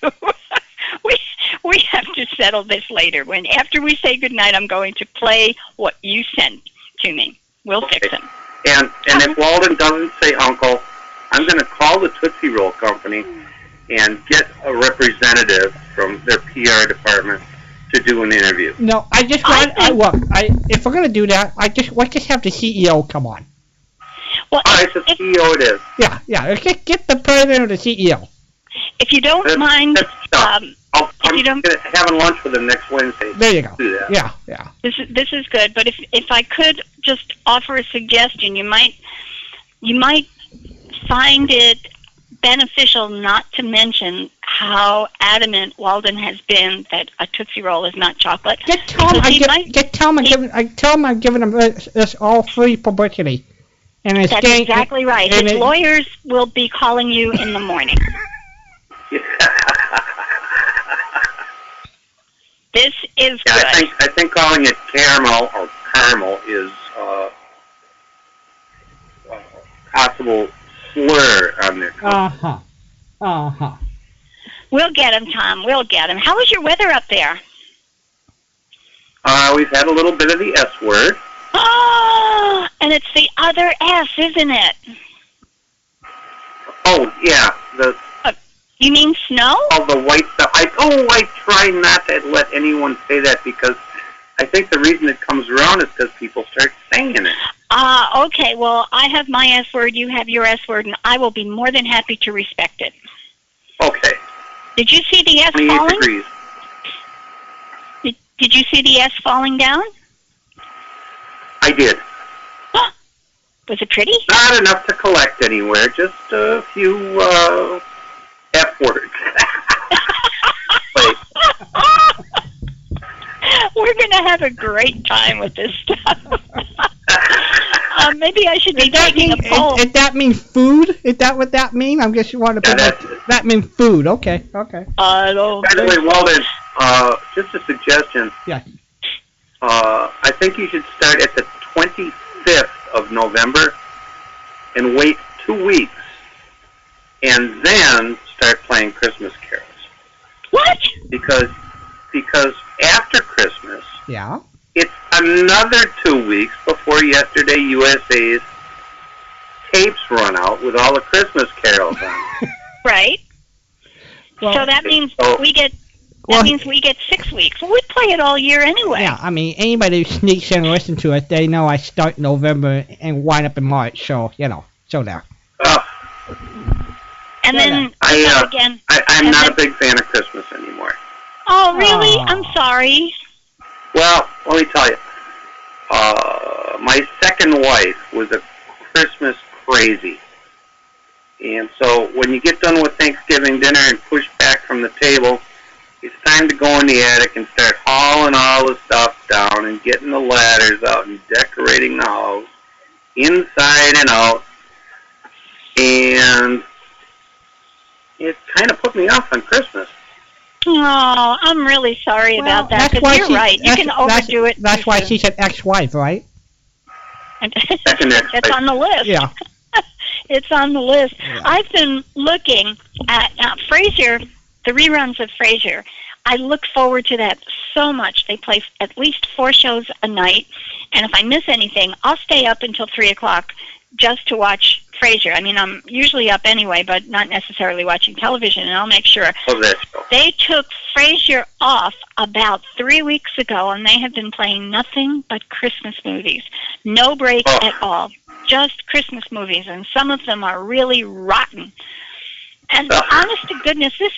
we we have to settle this later. When after we say goodnight, I'm going to play what you sent to me. We'll okay. fix them. And, and if Walden doesn't say uncle, I'm going to call the Tootsie Roll Company and get a representative from their P R department to do an interview. No, I just want, I, I look, I, if we're going to do that, I just, let's just have the C E O come on. Well, all right, if, the C E O it is. Yeah, yeah, get, get the president or the C E O. If you don't that's, mind, that's um, I'll, if I'm you don't, having lunch with him next Wednesday. There you go. Do that. Yeah, yeah. This is this is good, but if if I could just offer a suggestion, you might you might find it beneficial not to mention how adamant Walden has been that a Tootsie Roll is not chocolate. Just tell him, I give, might, get, tell him I'm giving, I tell him I'm giving him this, this all free publicity. And it's That's exactly it, right. His it, lawyers will be calling you in the morning. This is yeah, good. I think, I think calling it caramel or caramel is uh, a possible slur on their company. Uh-huh. Uh-huh. We'll get him, Tom. We'll get him. How is your weather up there? Uh, we've had a little bit of the S word. Oh, and it's the other S, isn't it? Oh, yeah. The. Uh, you mean snow? Oh, the white stuff. I, oh, I try not to let anyone say that because I think the reason it comes around is because people start saying it. Ah, uh, okay. Well, I have my S word, you have your S word, and I will be more than happy to respect it. Okay. Did you see the S falling? Degrees. Did, did you see the S falling down? I did. Huh. Was it pretty? Not enough to collect anywhere, just a few uh, F words. We're going to have a great time with this stuff. uh, maybe I should be taking a poll. Did that mean food? Is that what that mean? I guess you want to yeah, put that. That means food. Okay, okay. I don't By the way, Walden, uh, just a suggestion. Yeah. Uh, I think you should start at the twenty-fifth of November and wait two weeks and then start playing Christmas carols. What? Because because after Christmas, yeah, it's another two weeks before Yesterday U S A's tapes run out with all the Christmas carols on. Right. Well, so that means so, we get... That well, means we get six weeks. Well, we play it all year anyway. Yeah, I mean, anybody who sneaks in and listens to it, they know I start in November and wind up in March, so, you know, so there. Uh, and so then, I, uh, again, I, I'm not then, a big fan of Christmas anymore. Oh, really? Oh. I'm sorry. Well, let me tell you. Uh, my second wife was a Christmas crazy. And so when you get done with Thanksgiving dinner and push back from the table... It's time to go in the attic and start hauling all the stuff down and getting the ladders out and decorating the house, inside and out. And it kind of put me off on Christmas. Oh, I'm really sorry well, about that, because you're she, right. You can overdo that's, it. That's why she's an ex-wife, right? It's on the list. Yeah. It's on the list. Yeah. I've been looking at uh, Frasier... The reruns of Frasier, I look forward to that so much. They play at least four shows a night, and if I miss anything, I'll stay up until three o'clock just to watch Frasier. I mean, I'm usually up anyway, but not necessarily watching television, and I'll make sure. Okay. They took Frasier off about three weeks ago, and they have been playing nothing but Christmas movies. No break oh. at all, just Christmas movies, and some of them are really rotten. And uh, honest to goodness, this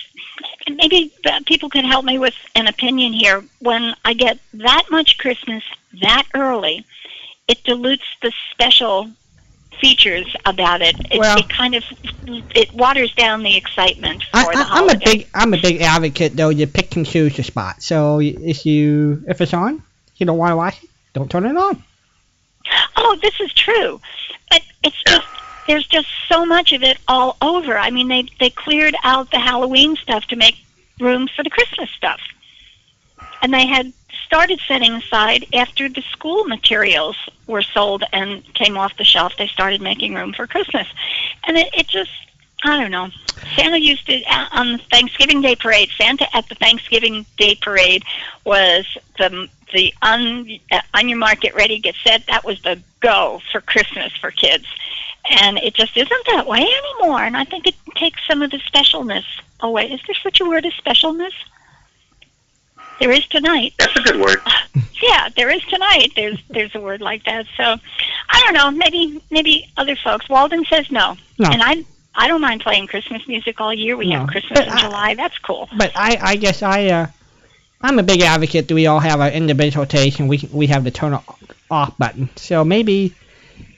maybe people could help me with an opinion here. When I get that much Christmas that early, it dilutes the special features about it. It, well, it kind of it waters down the excitement for I, I, the holiday. I'm a big I'm a big advocate though. You pick and choose your spot. So if you if it's on, you don't want to watch it, don't turn it on. Oh, this is true, but it's just. There's just so much of it all over. I mean, they they cleared out the Halloween stuff to make room for the Christmas stuff. And they had started setting aside after the school materials were sold and came off the shelf. They started making room for Christmas. And it, it just, I don't know. Santa used to, on the Thanksgiving Day Parade, Santa at the Thanksgiving Day Parade was the the on, on your mark, get ready, get set. That was the go for Christmas for kids. And it just isn't that way anymore. And I think it takes some of the specialness away. Is there such a word as specialness? There is tonight. That's a good word. Yeah, there is tonight. There's there's a word like that. So I don't know. Maybe maybe other folks. Walden says no. No. And I I don't mind playing Christmas music all year. We no. have Christmas but in I, July. That's cool. But I, I guess I uh, I'm a big advocate that we all have our individual taste and we we have the turn off button. So maybe.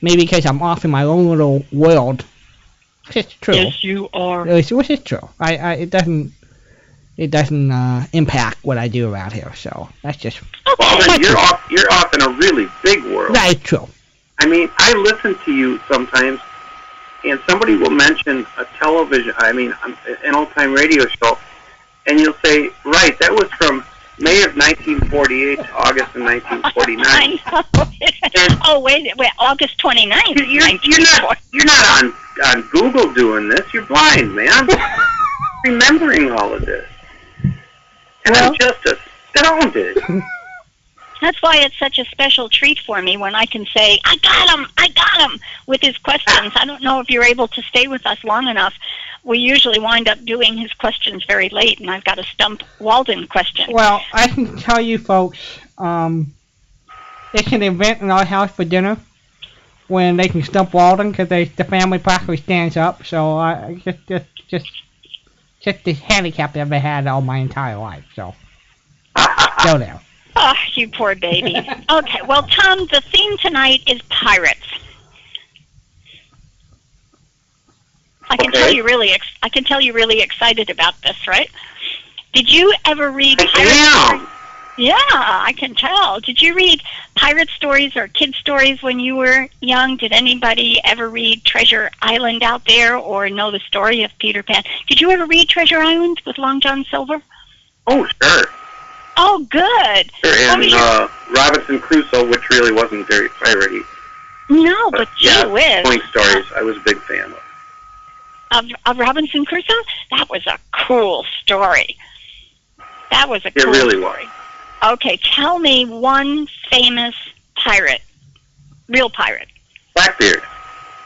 Maybe because I'm off in my own little world. It's true. Yes, you are. It's, it's true. I, I, it doesn't, it doesn't uh, impact what I do around here. So that's just. Okay. Well, then you're off. You're off in a really big world. That is true. I mean, I listen to you sometimes, and somebody will mention a television. I mean, an old-time radio show, and you'll say, "Right, that was from." May of nineteen forty-eight to August of nineteen forty-nine. I know. Oh, wait, wait, August twenty-ninth. You're, you're, not, you're not on, on Google doing this. You're blind, man. Remembering all of this. And well, I'm just astounded. That's why it's such a special treat for me when I can say, I got him, I got him, with his questions. I don't know if you're able to stay with us long enough. We usually wind up doing his questions very late, and I've got a stump Walden question. Well, I can tell you folks, um, it's an event in our house for dinner when they can stump Walden because the family practically stands up. So I just, just, just, just this handicap I've ever had all my entire life. So go there. Oh, you poor baby. Okay, well, Tom, the theme tonight is pirates. I can okay. tell you really. Ex- I can tell you really excited about this, right? Did you ever read? I Pirate yeah, I can tell. Did you read pirate stories or kid stories when you were young? Did anybody ever read Treasure Island out there, or know the story of Peter Pan? Did you ever read Treasure Island with Long John Silver? Oh, sure. Oh, good. Sure, and uh, Robinson Crusoe, which really wasn't very piratey. No, but, but yeah, you wish. Point stories. I was a big fan of. Of, of Robinson Crusoe? That was a cool story. That was a it cool really story. Was. Okay, tell me one famous pirate. Real pirate. Blackbeard.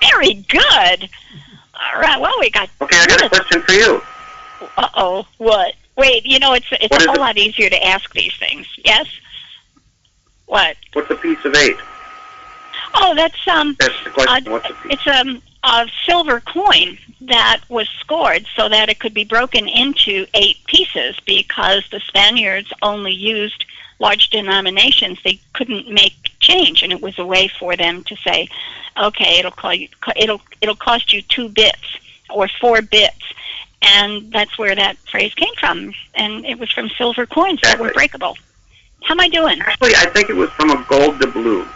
Very good. All right, well, we got... Okay, I got a question for you. Uh-oh, what? Wait, you know, it's it's a whole lot easier to ask these things. Yes? What? What's a piece of eight? Oh, that's... um. That's the question. Uh, What's a piece? It's um, a silver coin that was scored so that it could be broken into eight pieces because the Spaniards only used large denominations. They couldn't make change, and it was a way for them to say, okay, it'll call you, it'll it'll cost you two bits or four bits. And that's where that phrase came from, and it was from silver coins exactly. that were breakable. How am I doing? Actually, I think it was from a gold doubloon.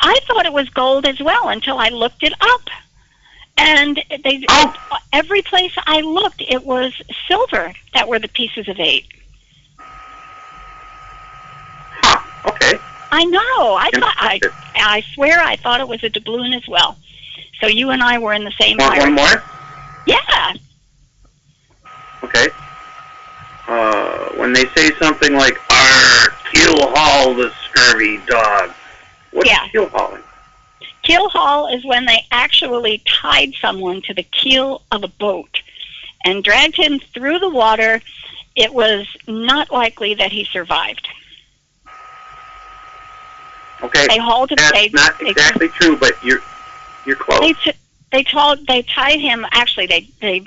I thought it was gold as well until I looked it up. And they, oh. every place I looked, it was silver that were the pieces of eight. Huh, okay. I know. I thought. I, I swear I thought it was a doubloon as well. So you and I were in the same pirate. One more? Yeah. Okay. Uh, when they say something like, "Arr, kill haul the scurvy dog," what's yeah. kill hauling? Keel haul is when they actually tied someone to the keel of a boat and dragged him through the water. It was not likely that he survived. Okay, they hauled him. That's they, not they, exactly they, true, but you're you're close. They t- they, t- they tied him. Actually, they they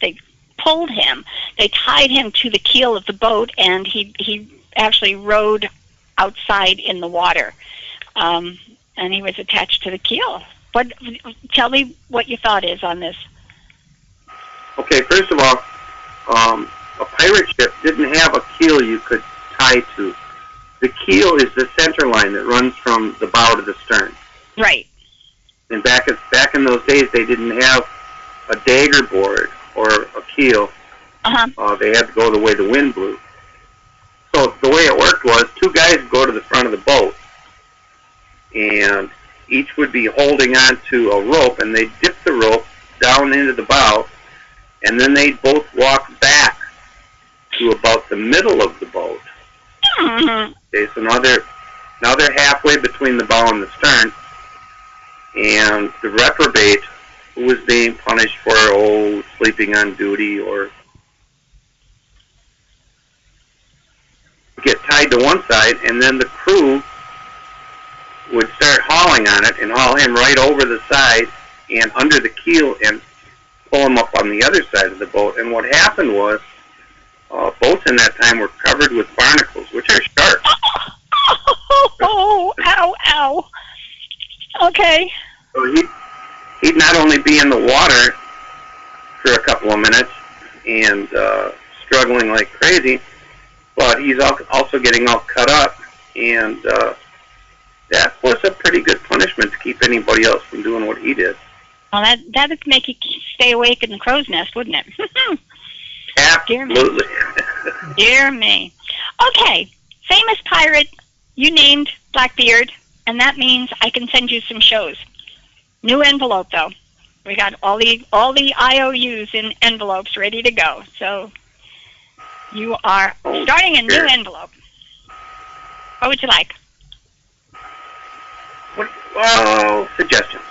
they pulled him. They tied him to the keel of the boat, and he he actually rode outside in the water. Um, And he was attached to the keel. What? Tell me what your thought is on this. Okay, first of all, um, a pirate ship didn't have a keel you could tie to. The keel is the center line that runs from the bow to the stern. Right. And back at, back in those days, they didn't have a dagger board or a keel. Uh-huh. Uh, they had to go the way the wind blew. So the way it worked was two guys would go to the front of the boat, and each would be holding on to a rope, and they'd dip the rope down into the bow, and then they'd both walk back to about the middle of the boat. Mm-hmm. Okay, so now they're, now they're halfway between the bow and the stern, and the reprobate, who was being punished for, oh, sleeping on duty or get tied to one side, and then the crew would start hauling on it and haul him right over the side and under the keel and pull him up on the other side of the boat. And what happened was uh, boats in that time were covered with barnacles, which are sharks. Oh, ow, ow. Okay. So he'd, he'd not only be in the water for a couple of minutes and uh, struggling like crazy, but he's also getting all cut up, and uh, that was a pretty good punishment to keep anybody else from doing what he did. Well, that, that would make you stay awake in the crow's nest, wouldn't it? Absolutely. Dear me. Dear me. Okay, famous pirate, you named Blackbeard, and that means I can send you some shows. New envelope, though. We got all the all the I O Us in envelopes ready to go, so... You are starting a new envelope. What would you like? What? Uh, suggestions.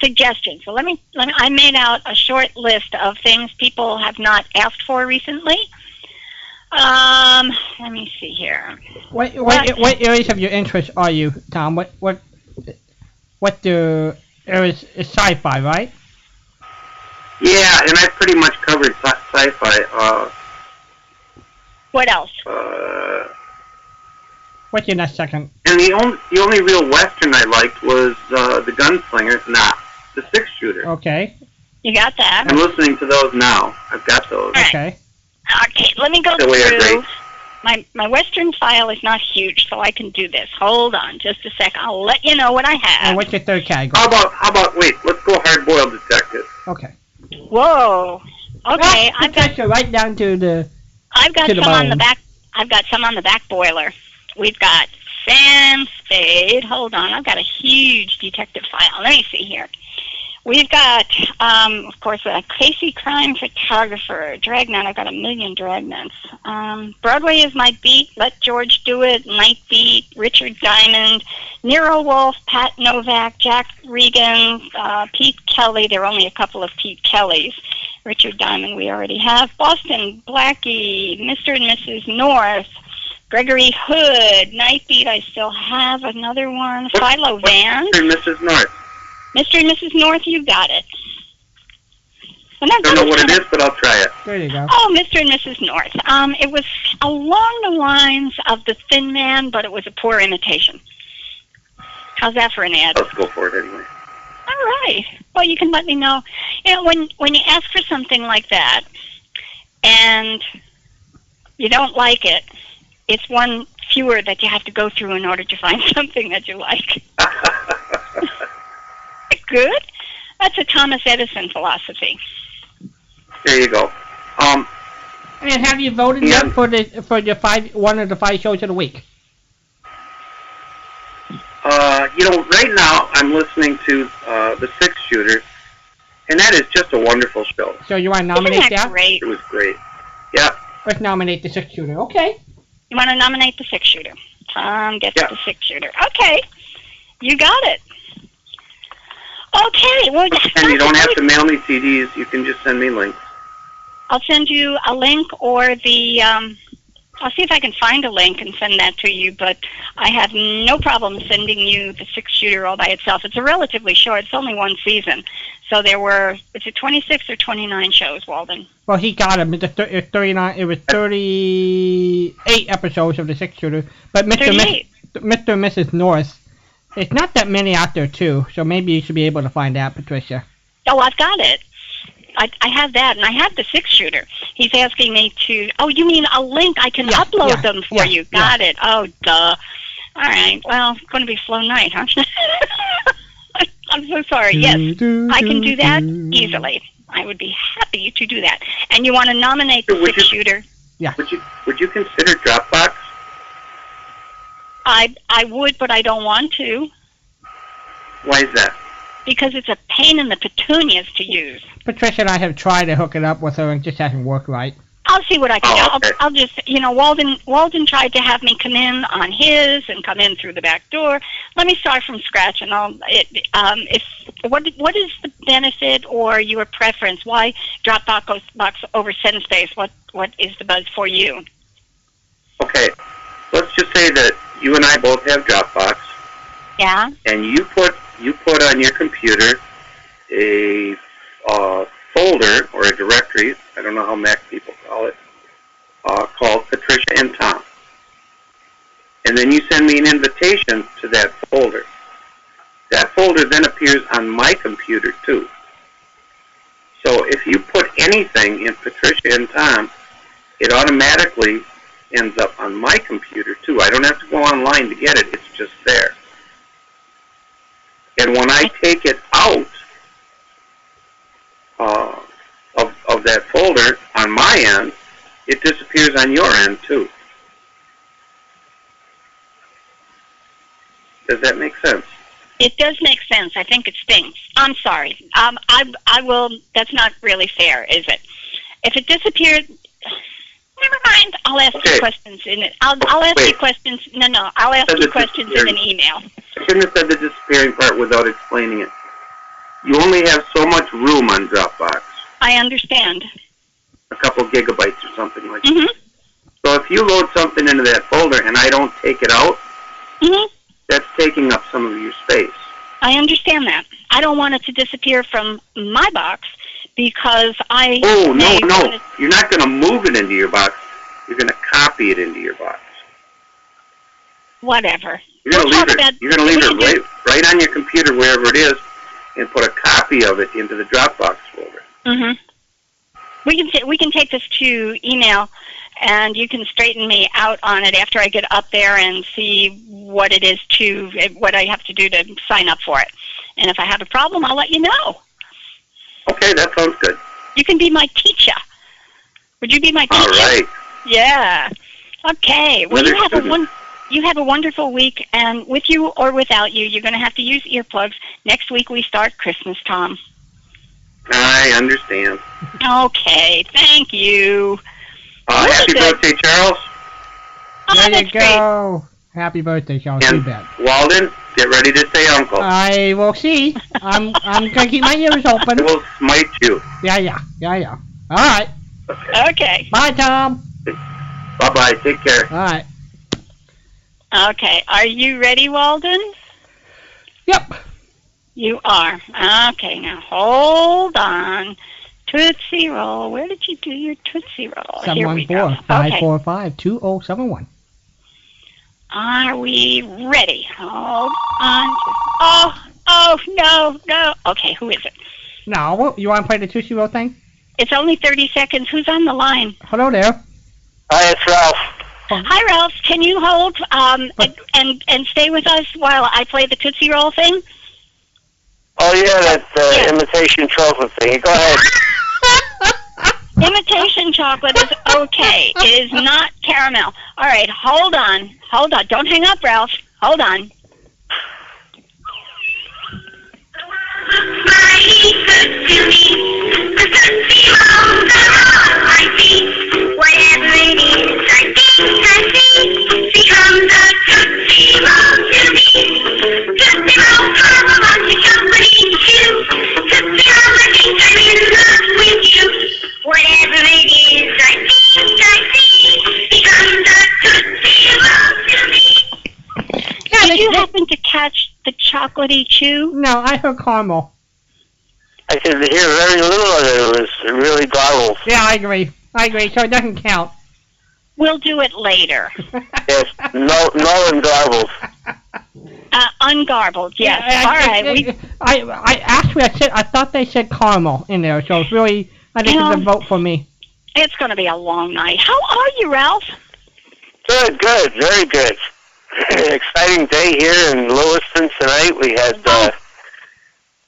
Suggestions. Well, let me, let me. I made out a short list of things people have not asked for recently. Um, let me see here. What what, what areas of your interest are you, Tom? What what what do areas? It's sci-fi, right? Yeah, and I pretty much covered sci-fi. Uh, what else? Uh, What's your next second? And the only the only real Western I liked was uh, The Gunslinger, not The Six Shooter. Okay. You got that. I'm listening to those now. I've got those. Right. Okay. Okay, let me go through. My, my Western file is not huge, so I can do this. Hold on just a sec. I'll let you know what I have. And what's your third category? How about, how about wait, let's go hard-boiled detective. Okay. Whoa. Okay, I've got right down to the. I've got some on the back. I've got some on the back boiler. We've got Sam Spade. Hold on, I've got a huge detective file. Let me see here. We've got, um, of course, a Casey Crime Photographer, Dragnet. I've got a million Dragnets. Um, Broadway Is My Beat. Let George Do It. Nightbeat. Richard Diamond. Nero Wolfe. Pat Novak. Jack Regan. Uh, Pete Kelly. There are only a couple of Pete Kellys. Richard Diamond we already have. Boston Blackie. Mister and Missus North. Gregory Hood. Nightbeat. I still have another one. Philo Vance. Mister and Missus North. Mister and Missus North, you got it. I don't know what it is, but I'll try it. There you go. Oh, Mister and Missus North. Um, it was along the lines of The Thin Man, but it was a poor imitation. How's that for an ad? Let's go for it anyway. All right. Well, you can let me know. You know, when when you ask for something like that, and you don't like it, it's one fewer that you have to go through in order to find something that you like. Good. That's a Thomas Edison philosophy. There you go. Um, and have you voted yet for the for your five one of the five shows of the week? Uh, you know, right now I'm listening to uh, The Six Shooter, and that is just a wonderful show. So you want to nominate Isn't that? that? Great? It was great. Yeah. Let's nominate The Six Shooter. Okay. You want to nominate The Six Shooter? Tom gets yeah. The Six Shooter. Okay. You got it. Okay, well... And you don't have to mail me C Ds. You can just send me links. I'll send you a link or the... Um, I'll see if I can find a link and send that to you, but I have no problem sending you The Six Shooter all by itself. It's a relatively short. It's only one season. So there were... Is it twenty-six or twenty-nine shows, Walden? Well, he got him. It was, thirty-nine, it was thirty-eight episodes of The Six Shooter. But Mister and Missus North There's not that many out there, too, so maybe you should be able to find out, Patricia. Oh, I've got it. I, I have that, and I have the six shooter. He's asking me to. Oh, you mean a link? I can yeah, upload yeah, them for yeah, you. Got yeah. it. Oh, duh. All right. Well, it's going to be a slow night, huh? I'm so sorry. Do, yes, do, I can do that do. easily. I would be happy to do that. And you want to nominate the would six you, shooter? Yeah. Would you Would you consider Dropbox? I I would, but I don't want to. Why is that? Because it's a pain in the petunias to use. Patricia and I have tried to hook it up with her and just hasn't worked right. I'll see what I can oh, do. Okay. I'll, I'll just, you know, Walden Walden tried to have me come in on his and come in through the back door. Let me start from scratch, and I'll. It, um, if what what is the benefit or your preference? Why Dropbox box over Senspace? What what is the buzz for you? Okay, let's just say that you and I both have Dropbox. Yeah. And you put you put on your computer a. Uh, folder or a directory, I don't know how Mac people call it, uh, called Patricia and Tom. And then you send me an invitation to that folder. That folder then appears on my computer too. So if you put anything in Patricia and Tom, it automatically ends up on my computer too. I don't have to go online to get it, it's just there. And when I take it out, Uh, of, of that folder on my end, it disappears on your end too. Does that make sense? It does make sense. I think it stinks. I'm sorry. Um, I, I will, that's not really fair, is it? If it disappeared, never mind. I'll ask okay. you questions in it. I'll, I'll ask Wait. you questions. No, no. I'll ask you questions in an email. I shouldn't have said the disappearing part without explaining it. You only have so much room on Dropbox. I understand. A couple gigabytes or something like mm-hmm. that. So if you load something into that folder and I don't take it out, mm-hmm. that's taking up some of your space. I understand that. I don't want it to disappear from my box because I... Oh, no, no. It... You're not going to move it into your box. You're going to copy it into your box. Whatever. You're going to leave it, about... You're gonna leave it right, right on your computer wherever it is, and put a copy of it into the Dropbox folder. Mm-hmm. We can, t we can take this to email, and you can straighten me out on it after I get up there and see what it is to, what I have to do to sign up for it. And if I have a problem, I'll let you know. Okay, that sounds good. You can be my teacher. Would you be my teacher? All right. Yeah. Okay. Well, Another you have student. a one. You have a wonderful week, and with you or without you, you're going to have to use earplugs. Next week we start Christmas, Tom. I understand. Okay, thank you. Uh, happy birthday, Charles. Oh, there you go. Great. Happy birthday, Charles. And Walden, get ready to say uncle. I will see. I'm I'm going to keep my ears open. I will smite you. Yeah, yeah, yeah, yeah. All right. Okay. okay. Bye, Tom. Bye-bye. Take care. All right. Okay, are you ready, Walden? Yep. You are. Okay, now hold on. Tootsie Roll. Where did you do your Tootsie Roll? seven one four, five four five, two oh seven one. Are we ready? Hold on. Oh, oh, no, no. Okay, who is it? No, you want to play the Tootsie Roll thing? It's only thirty seconds. Who's on the line? Hello there. Hi, it's Ralph. Hi, Ralph. Can you hold um, and, and and stay with us while I play the Tootsie Roll thing? Oh, yeah, that uh, yeah. imitation chocolate thing. Go ahead. Imitation chocolate is okay. It is not caramel. All right, hold on. Hold on. Don't hang up, Ralph. Hold on. Whatever it is, I think I think becomes a Tootsie Roll to me. Tootsie Roll from a bunch of company too. Tootsie Roll, I think I'm in love with you. Whatever it is, I think I think becomes a Tootsie Roll to me. Now, did you happen to catch the chocolatey chew? No, I heard caramel. I could hear very little of it. It was really garbled. Yeah, I agree. I agree. So it doesn't count. We'll do it later. Yes. No, no one garbles. Uh, ungarbled, yes. Yeah, I, All I, right. I, we, I, I actually, I said I thought they said caramel in there, so it's really I think um, it's a vote for me. It's going to be a long night. How are you, Ralph? Good, good, very good. Exciting day here in Lewiston tonight. We had uh,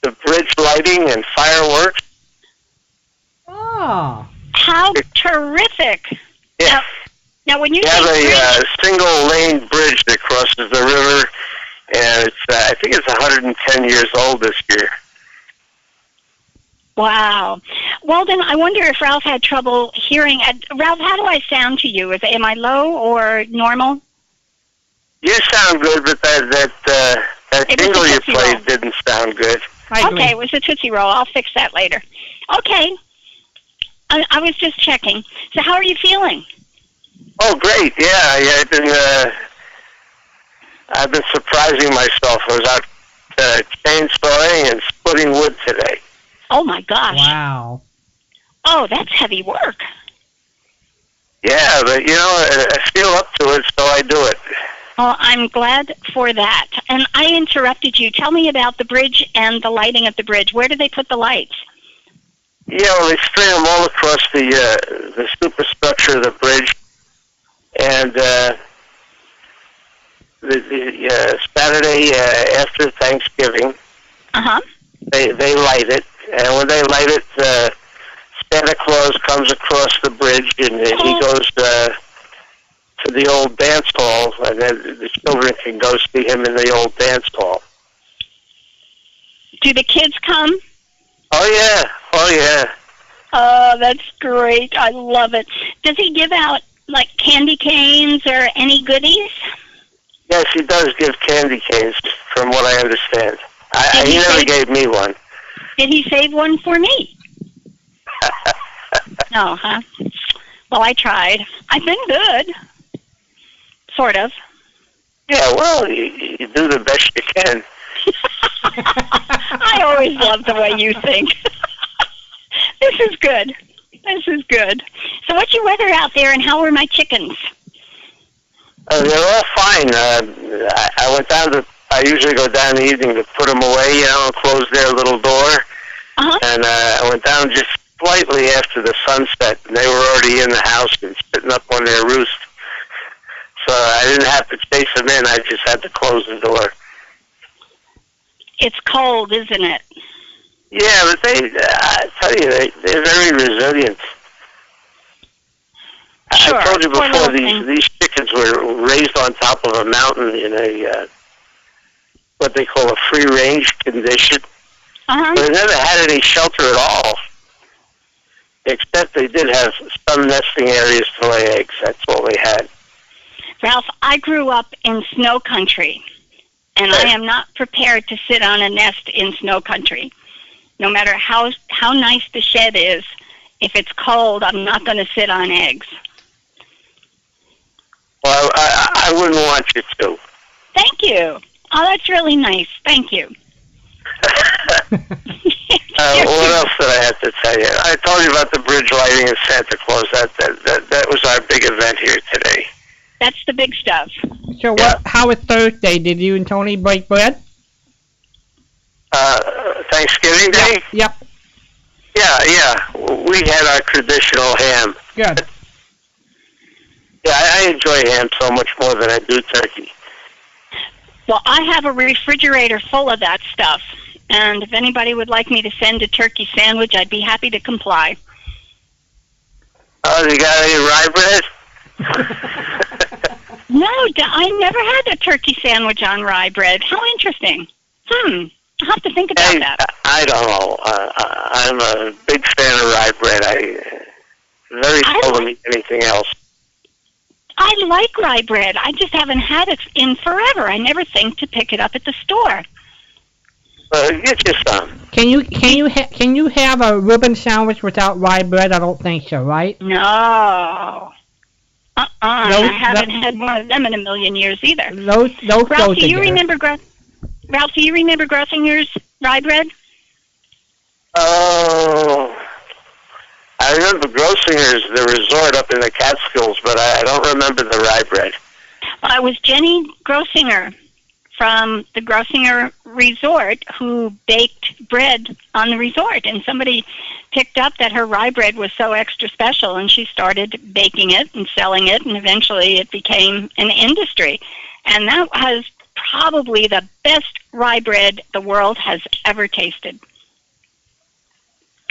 the bridge lighting and fireworks. Oh, how terrific! Yeah. Uh, Now, when you yeah, the uh, single-lane bridge that crosses the river, and it's, uh, I think it's one hundred ten years old this year. Wow. Well, then I wonder if Ralph had trouble hearing. Uh, Ralph, how do I sound to you? Is, am I low or normal? You sound good, but that that, uh, that jingle you played roll. didn't sound good. Okay, it was a Tootsie Roll. I'll fix that later. Okay. I, I was just checking. So how are you feeling? Oh, great! Yeah, I, I've been uh, I've been surprising myself. I was out uh, chainsawing and splitting wood today. Oh my gosh! Wow! Oh, that's heavy work. Yeah, but you know, I, I feel up to it, so I do it. Well, I'm glad for that. And I interrupted you. Tell me about the bridge and the lighting of the bridge. Where do they put the lights? Yeah, well, they string them all across the uh, the superstructure of the bridge. And uh, the, the uh, Saturday uh, after Thanksgiving, uh-huh. they they light it, and when they light it, uh, Santa Claus comes across the bridge, and, and he goes uh, to the old dance hall, and then the children can go see him in the old dance hall. Do the kids come? Oh yeah, oh yeah. Oh, that's great! I love it. Does he give out? Like candy canes or any goodies? Yes, he does give candy canes, from what I understand. I, he, he never save, gave me one. Did he save one for me? No, huh? Well, I tried. I've been good. Sort of. Yeah, well, you, you do the best you can. I always love the way you think. This is good. This is good. So what's your weather out there, and how are my chickens? Uh, they're all fine. Uh, I, I went down to, I usually go down in the evening to put them away, you know, and close their little door. Uh-huh. And uh, I went down just slightly after the sunset, and they were already in the house and sitting up on their roost. So I didn't have to chase them in. I just had to close the door. It's cold, isn't it? Yeah, but they, I tell you, they, they're very resilient. Sure, I told you before, these, these chickens were raised on top of a mountain in a, uh, what they call a free-range condition. Uh-huh. But they never had any shelter at all, except they did have some nesting areas to lay eggs. That's all they had. Ralph, I grew up in snow country, and right. I am not prepared to sit on a nest in snow country. No matter how how nice the shed is, if it's cold, I'm not going to sit on eggs. Well, I, I wouldn't want you to. Thank you. Oh, that's really nice. Thank you. uh, what else did I have to tell you? I told you about the bridge lighting and Santa Claus. That that that, that was our big event here today. That's the big stuff. So, yeah. What? How was Thursday? Did you and Tony break bread? Uh, Thanksgiving Day? Yep. yep. Yeah, yeah. We had our traditional ham. Good. Yeah, I enjoy ham so much more than I do turkey. Well, I have a refrigerator full of that stuff, and if anybody would like me to send a turkey sandwich, I'd be happy to comply. Oh, you got any rye bread? No, I never had a turkey sandwich on rye bread. How interesting. Hmm. I'll have to think about I, that. I don't know. Uh, I'm a big fan of rye bread. I very seldom like, eat anything else. I like rye bread. I just haven't had it in forever. I never think to pick it up at the store. Well, get you some. Can you can you ha- can you have a Reuben sandwich without rye bread? I don't think so, right? No. Uh uh. Nope, I haven't nope. had one of them in a million years either. Those those Ralph, do you remember? Gra- Ralph, do you remember Grossinger's rye bread? Oh, I remember Grossinger's, the resort up in the Catskills, but I don't remember the rye bread. Well, it was Jenny Grossinger from the Grossinger Resort who baked bread on the resort. And somebody picked up that her rye bread was so extra special, and she started baking it and selling it, and eventually it became an industry. And that was probably the best rye bread the world has ever tasted.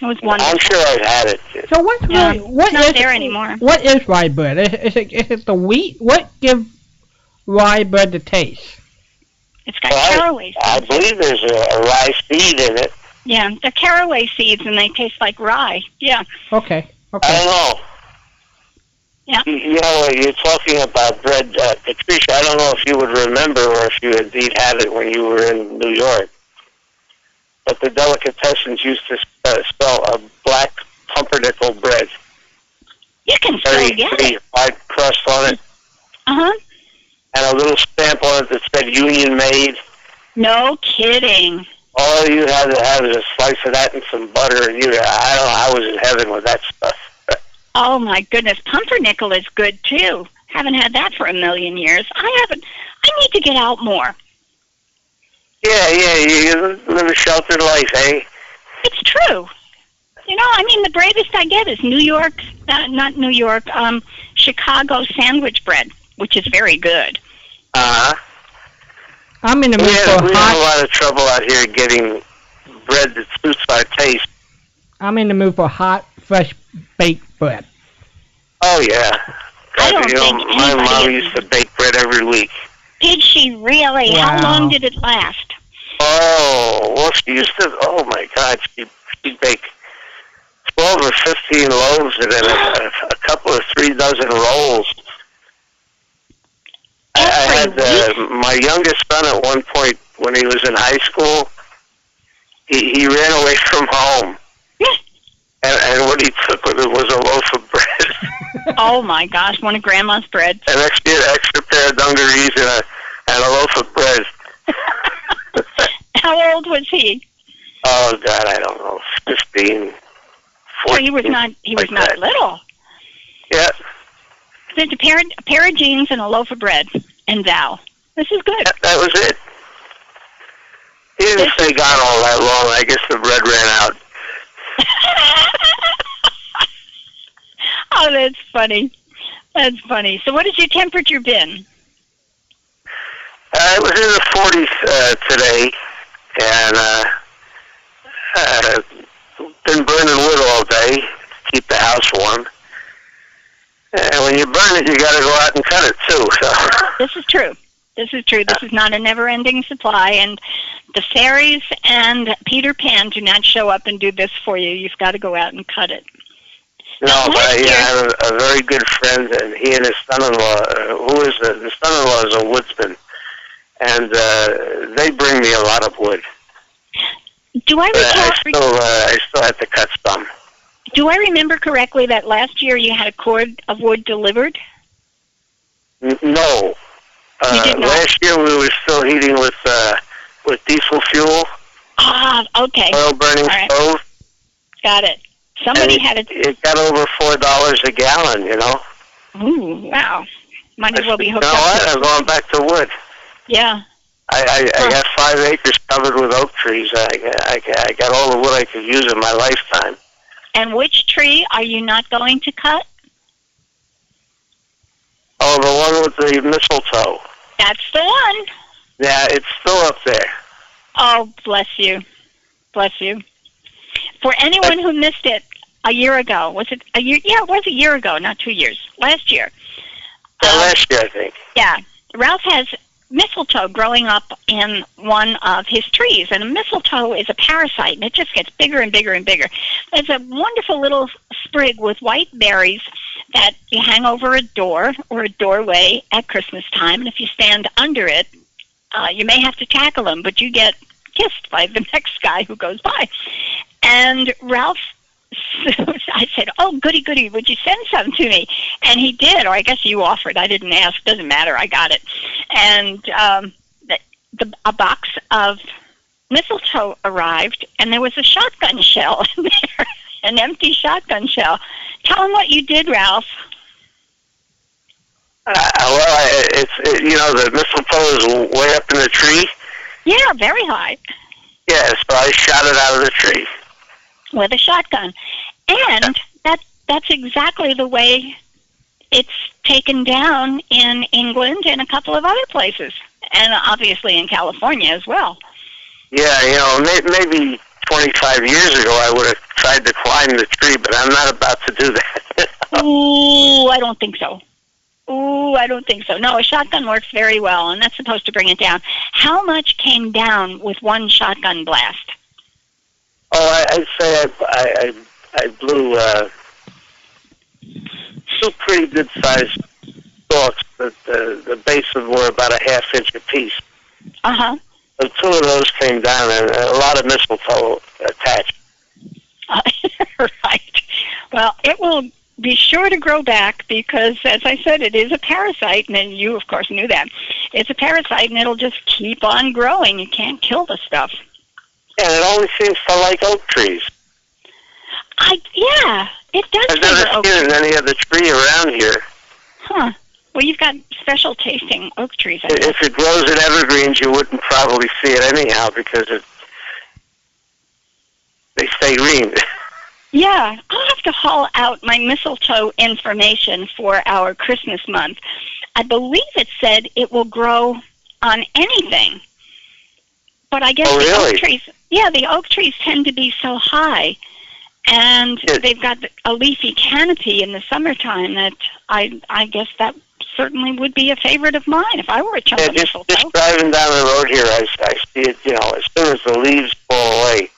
It was wonderful. I'm sure I've had it too. So what's yeah, really, what not is, there anymore? What is rye bread? Is, is it is it the wheat? What gives rye bread the taste? It's got well, caraway seeds. I believe there's a, a rye seed in it. Yeah, they're caraway seeds and they taste like rye. Yeah. Okay. Okay. I don't know. Yeah. You know, you're talking about bread, uh, Patricia. I don't know if you would remember or if you indeed had it when you were in New York. But the delicatessens used to uh, spell a black pumpernickel bread. You can still get it. Very white crust on it. Uh-huh. And a little stamp on it that said Union Made. No kidding. All you had to have is a slice of that and some butter, and you I don't know, I was in heaven with that stuff. Oh, my goodness. Pumpernickel is good, too. Haven't had that for a million years. I haven't. I need to get out more. Yeah, yeah, you live a sheltered life, eh? It's true. You know, I mean, the bravest I get is New York, uh, not New York, um, Chicago sandwich bread, which is very good. Uh-huh. I'm in the middle of We have a lot of trouble out here getting bread that suits our taste. I'm in the mood for hot, fresh baked bread. Oh, yeah. I don't you know, think my mom used to bake bread every week. Did she really? Wow. How long did it last? Oh, well, she used to, oh, my God, she, she'd bake twelve or fifteen loaves and then a, a couple of three dozen rolls. I, I had uh, my youngest son at one point when he was in high school, he, he ran away from home. And, and what he took with it was a loaf of bread. Oh, my gosh, one of Grandma's bread. An extra, an extra pair of dungarees and a, and a loaf of bread. How old was he? Oh, God, I don't know, fifteen, fourteen. So he was not, he was like not that. Little. Yeah. There's a pair, a pair of jeans and a loaf of bread, and thou. This is good. That, that was it. He didn't stay gone all that long. I guess the bread ran out. Oh, that's funny. That's funny. So what has your temperature been? Uh, it was in the forties uh, today, and uh, uh, been burning wood all day to keep the house warm. And when you burn it, you got to go out and cut it, too. So This is true. This is true. This is not a never-ending supply, and the fairies and Peter Pan do not show up and do this for you. You've got to go out and cut it. No, now, but I, year, I have a, a very good friend, and he and his son-in-law, who is a, the son-in-law is a woodsman, and uh, they bring me a lot of wood. Do I, recall, I, still, uh, I still have to cut some. Do I remember correctly that last year you had a cord of wood delivered? N- no. Uh, last year we were still heating with uh, with diesel fuel. Ah, okay. Oil burning right. Stove. Got it. Somebody it, had it. It got over four dollars a gallon. You know. Ooh, wow. Might as well be hooked you know up. What? I'm going back to wood. Yeah. I I, huh. I got five acres covered with oak trees. I, I I got all the wood I could use in my lifetime. And which tree are you not going to cut? Oh, the one with the mistletoe. That's the one. Yeah, it's still up there. Oh, bless you. Bless you. For anyone who missed it a year ago, was it a year? Yeah, it was a year ago, not two years. Last year. Yeah, um, last year, I think. Yeah. Ralph has mistletoe growing up in one of his trees, and a mistletoe is a parasite, and it just gets bigger and bigger and bigger. There's a wonderful little sprig with white berries that you hang over a door or a doorway at Christmas time, and if you stand under it, uh, you may have to tackle them, but you get kissed by the next guy who goes by. And Ralph, I said, oh, goody, goody, would you send some to me? And he did, or I guess you offered. I didn't ask. Doesn't matter. I got it. And um, the, the, a box of mistletoe arrived, and there was a shotgun shell in there, an empty shotgun shell. Tell him what you did, Ralph. Uh, well, it's it, you know the mistletoe is way up in the tree. Yeah, very high. Yeah, so I shot it out of the tree with a shotgun, and that that's exactly the way it's taken down in England and a couple of other places, and obviously in California as well. Yeah, you know, may, maybe twenty-five years ago I would have tried to climb the tree, but I'm not about to do that. Ooh, I don't think so. Ooh, I don't think so. No, a shotgun works very well, and that's supposed to bring it down. How much came down with one shotgun blast? Oh, I, I'd say I, I, I, I blew... Uh, Two pretty good-sized stalks, but uh, the bases were about a half inch apiece. Uh huh. So two of those came down, and a lot of mistletoe attached. Uh, right. Well, it will be sure to grow back because, as I said, it is a parasite, and you, of course, knew that. It's a parasite, and it'll just keep on growing. You can't kill the stuff. Yeah, it always seems to like oak trees. I yeah. It does. I've never seen it in any other tree around here. Huh. Well, you've got special tasting oak trees. I if guess. It grows in evergreens, you wouldn't probably see it anyhow because it, they stay green. Yeah. I'll have to haul out my mistletoe information for our Christmas month. I believe it said it will grow on anything. But I guess oh, the really? oak trees, yeah, the oak trees tend to be so high. And they've got a leafy canopy in the summertime that I I guess that certainly would be a favorite of mine if I were a chunk yeah, of just, mistletoe. Just driving down the road here, I, I see it, you know, as soon as the leaves fall away,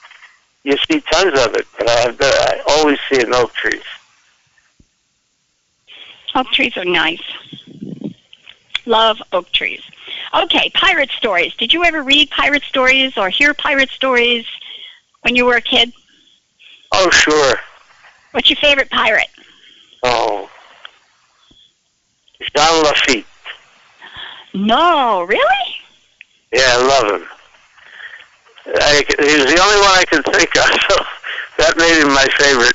you see tons of it, but I, I always see it in oak trees. Oak trees are nice. Love oak trees. Okay, pirate stories. Did you ever read pirate stories or hear pirate stories when you were a kid? Oh, sure. What's your favorite pirate? Oh. Jean Lafitte. No, really? Yeah, I love him. I, he was the only one I could think of, so that made him my favorite.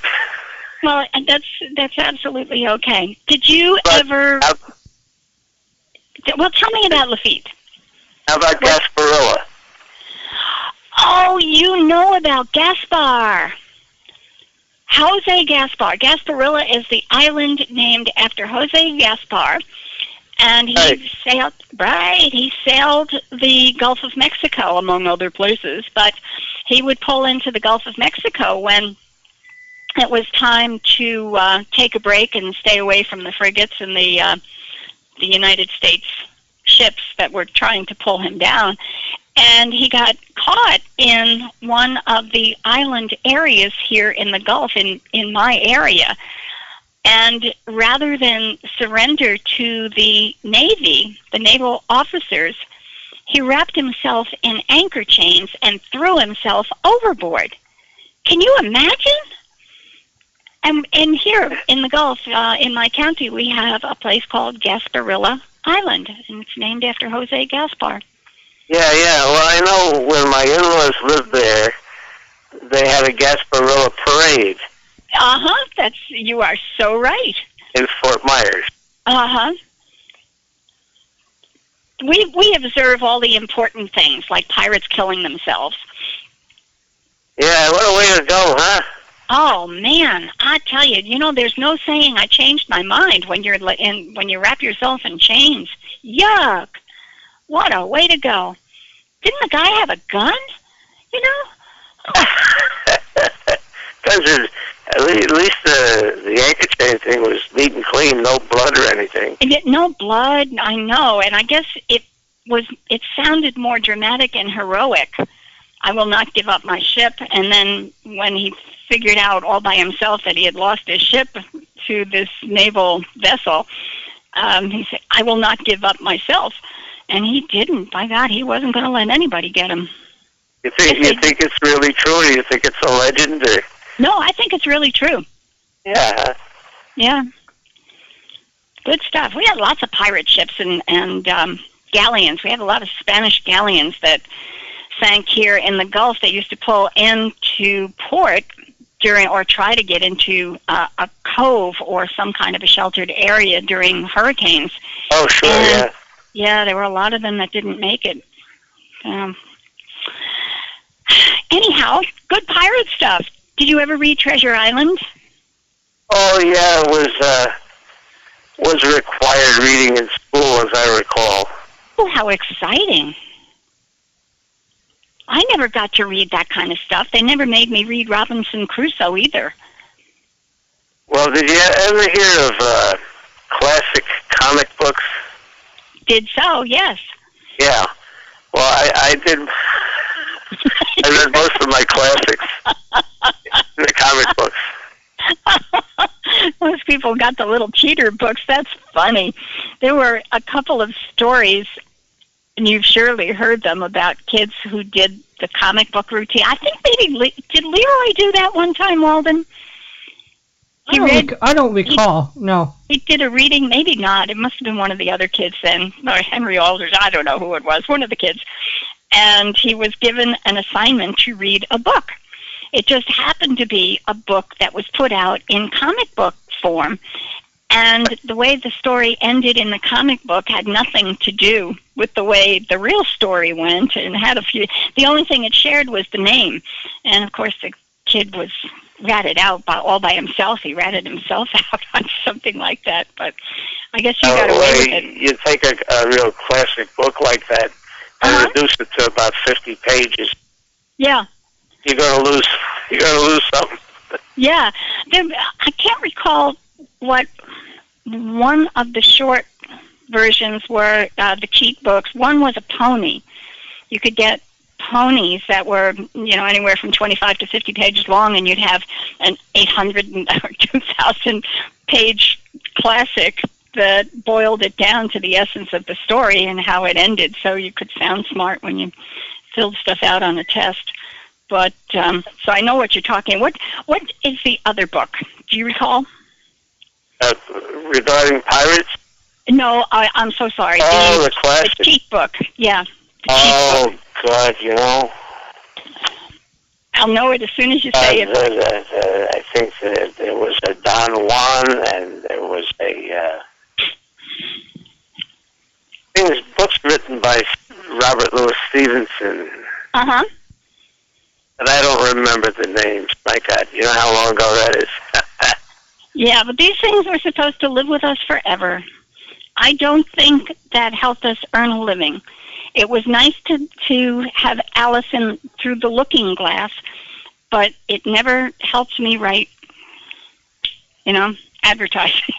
Well, that's that's absolutely okay. Did you but ever... How, well, tell me about Lafitte. How about what? Gasparilla? Oh, you know about Gaspar. Jose Gaspar. Gasparilla is the island named after Jose Gaspar, and he right. sailed right. He sailed the Gulf of Mexico, among other places. But he would pull into the Gulf of Mexico when it was time to uh, take a break and stay away from the frigates and the uh, the United States ships that were trying to pull him down. And he got caught in one of the island areas here in the Gulf, in, in my area. And rather than surrender to the Navy, the naval officers, he wrapped himself in anchor chains and threw himself overboard. Can you imagine? And, and here in the Gulf, uh, in my county, we have a place called Gasparilla Island, and it's named after Jose Gaspar. Yeah, yeah. Well, I know when my in-laws lived there, they had a Gasparilla Parade. Uh-huh. That's, you are so right. In Fort Myers. Uh-huh. We we observe all the important things, like pirates killing themselves. Yeah, what a way to go, huh? Oh, man. I tell you, you know, there's no saying I changed my mind when you're in, when you wrap yourself in chains. Yuck. What a way to go. Didn't the guy have a gun? You know? Oh. Because at least the, the anchor chain thing was neat and clean, no blood or anything. And it, no blood, I know. And I guess it was. It sounded more dramatic and heroic. I will not give up my ship. And then when he figured out all by himself that he had lost his ship to this naval vessel, um, he said, I will not give up myself. And he didn't. By God, he wasn't going to let anybody get him. You think you think it's really true, or you think it's a legend? Or? No, I think it's really true. Yeah. Yeah. Good stuff. We had lots of pirate ships and, and um, galleons. We had a lot of Spanish galleons that sank here in the Gulf. They used to pull into port during, or try to get into uh, a cove or some kind of a sheltered area during hurricanes. Oh, sure, and, yeah. Yeah, there were a lot of them that didn't make it. Um, anyhow, good pirate stuff. Did you ever read Treasure Island? Oh, yeah, it was, uh, was required reading in school, as I recall. Oh, how exciting. I never got to read that kind of stuff. They never made me read Robinson Crusoe either. Well, did you ever hear of uh, classic comic books? Did so, yes. Yeah. Well, I, I did. I read most of my classics in the comic books. Most people got the little cheater books. That's funny. There were a couple of stories, and you've surely heard them, about kids who did the comic book routine. I think maybe, Le- did Leroy do that one time, Walden? He I, don't read, rec- I don't recall, he, no. He did a reading, maybe not. It must have been one of the other kids then, or Henry Alders, I don't know who it was, one of the kids. And he was given an assignment to read a book. It just happened to be a book that was put out in comic book form. And the way the story ended in the comic book had nothing to do with the way the real story went, and had a few. The only thing it shared was the name. And, of course, the kid was ratted out by, all by himself. He ratted himself out on something like that. But I guess you oh, got away well, with it. You take a, a real classic book like that and uh-huh. reduce it to about fifty pages. Yeah. You're going to lose, you're going to lose something. Yeah. There, I can't recall what one of the short versions were, uh, the cheat books. One was a pony. You could get ponies that were, you know, anywhere from twenty-five to fifty pages long, and you'd have an eight hundred or two thousand page classic that boiled it down to the essence of the story and how it ended, so you could sound smart when you filled stuff out on a test. But, um, so I know what you're talking. What What is the other book? Do you recall? Uh, regarding pirates? No, I, I'm so sorry. Oh, the, the classic. The cheat book, yeah. Oh, book. God, you know. I'll know it as soon as you say uh, it. The, the, the, I think that there was a Don Juan, and there was a... Uh, I think it was books written by Robert Louis Stevenson. Uh-huh. And I don't remember the names. My God, you know how long ago that is. Yeah, but these things were supposed to live with us forever. I don't think that helped us earn a living. It was nice to, to have Alice in Through the Looking Glass, but it never helped me write, you know, advertising.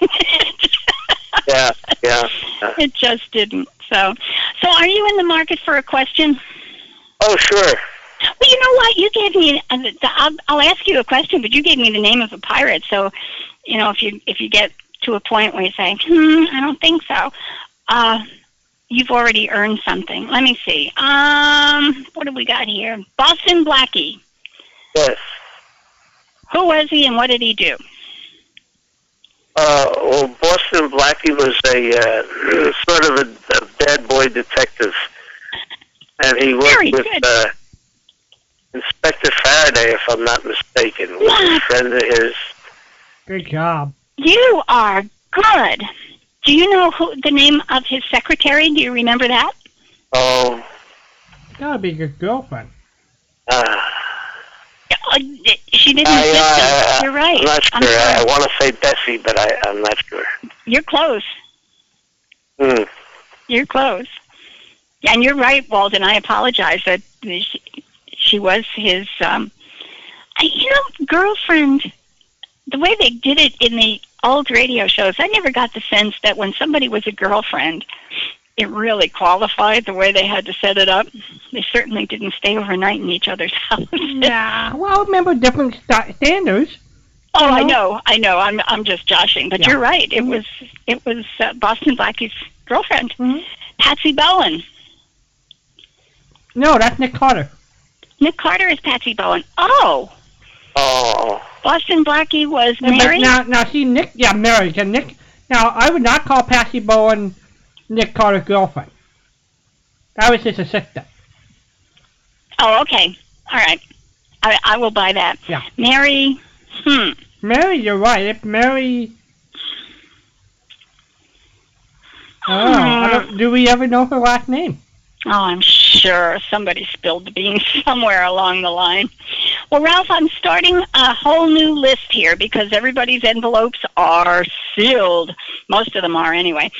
yeah, yeah, yeah. It just didn't. So, so are you in the market for a question? Oh, sure. Well, you know what? You gave me, I'll, I'll ask you a question, but you gave me the name of a pirate, so, you know, if you if you get to a point where you say, hmm, I don't think so, uh, you've already earned something. Let me see. Um, what do we got here? Boston Blackie. Yes. Who was he and what did he do? Uh, well, Boston Blackie was a uh, sort of a, a bad boy detective, and he worked Very with uh, Inspector Faraday, if I'm not mistaken, was a friend of his. Good job. You are good. Do you know who the name of his secretary? Do you remember that? Oh. Gotta be your girlfriend. Uh, uh, she didn't I, exist. Uh, uh, You're right. I'm not sure. I'm I, I want to say Bessie, but I, I'm not sure. You're close. Hmm. You're close. And you're right, Walden. I apologize that she, she was his, um, you know, girlfriend. The way they did it in the old radio shows, I never got the sense that when somebody was a girlfriend, it really qualified the way they had to set it up. They certainly didn't stay overnight in each other's houses. Nah, well, I remember different standards. Oh, you know? I know, I know. I'm I'm just joshing, but yeah. You're right. It mm-hmm. was it was uh, Boston Blackie's girlfriend, mm-hmm. Patsy Bowen. No, that's Nick Carter. Nick Carter is Patsy Bowen. Oh. Oh. Boston Blackie was yeah, married. Now, now, see, Nick, yeah, married. And Nick, now, I would not call Patsy Bowen Nick Carter's girlfriend. That was his assistant. Oh, okay. All right. I I will buy that. Yeah. Mary, hmm. Mary, you're right. If Mary... I don't know. I don't, do we ever know her last name? Oh, I'm sure somebody spilled the beans somewhere along the line. Well, Ralph, I'm starting a whole new list here because everybody's envelopes are sealed. Most of them are anyway.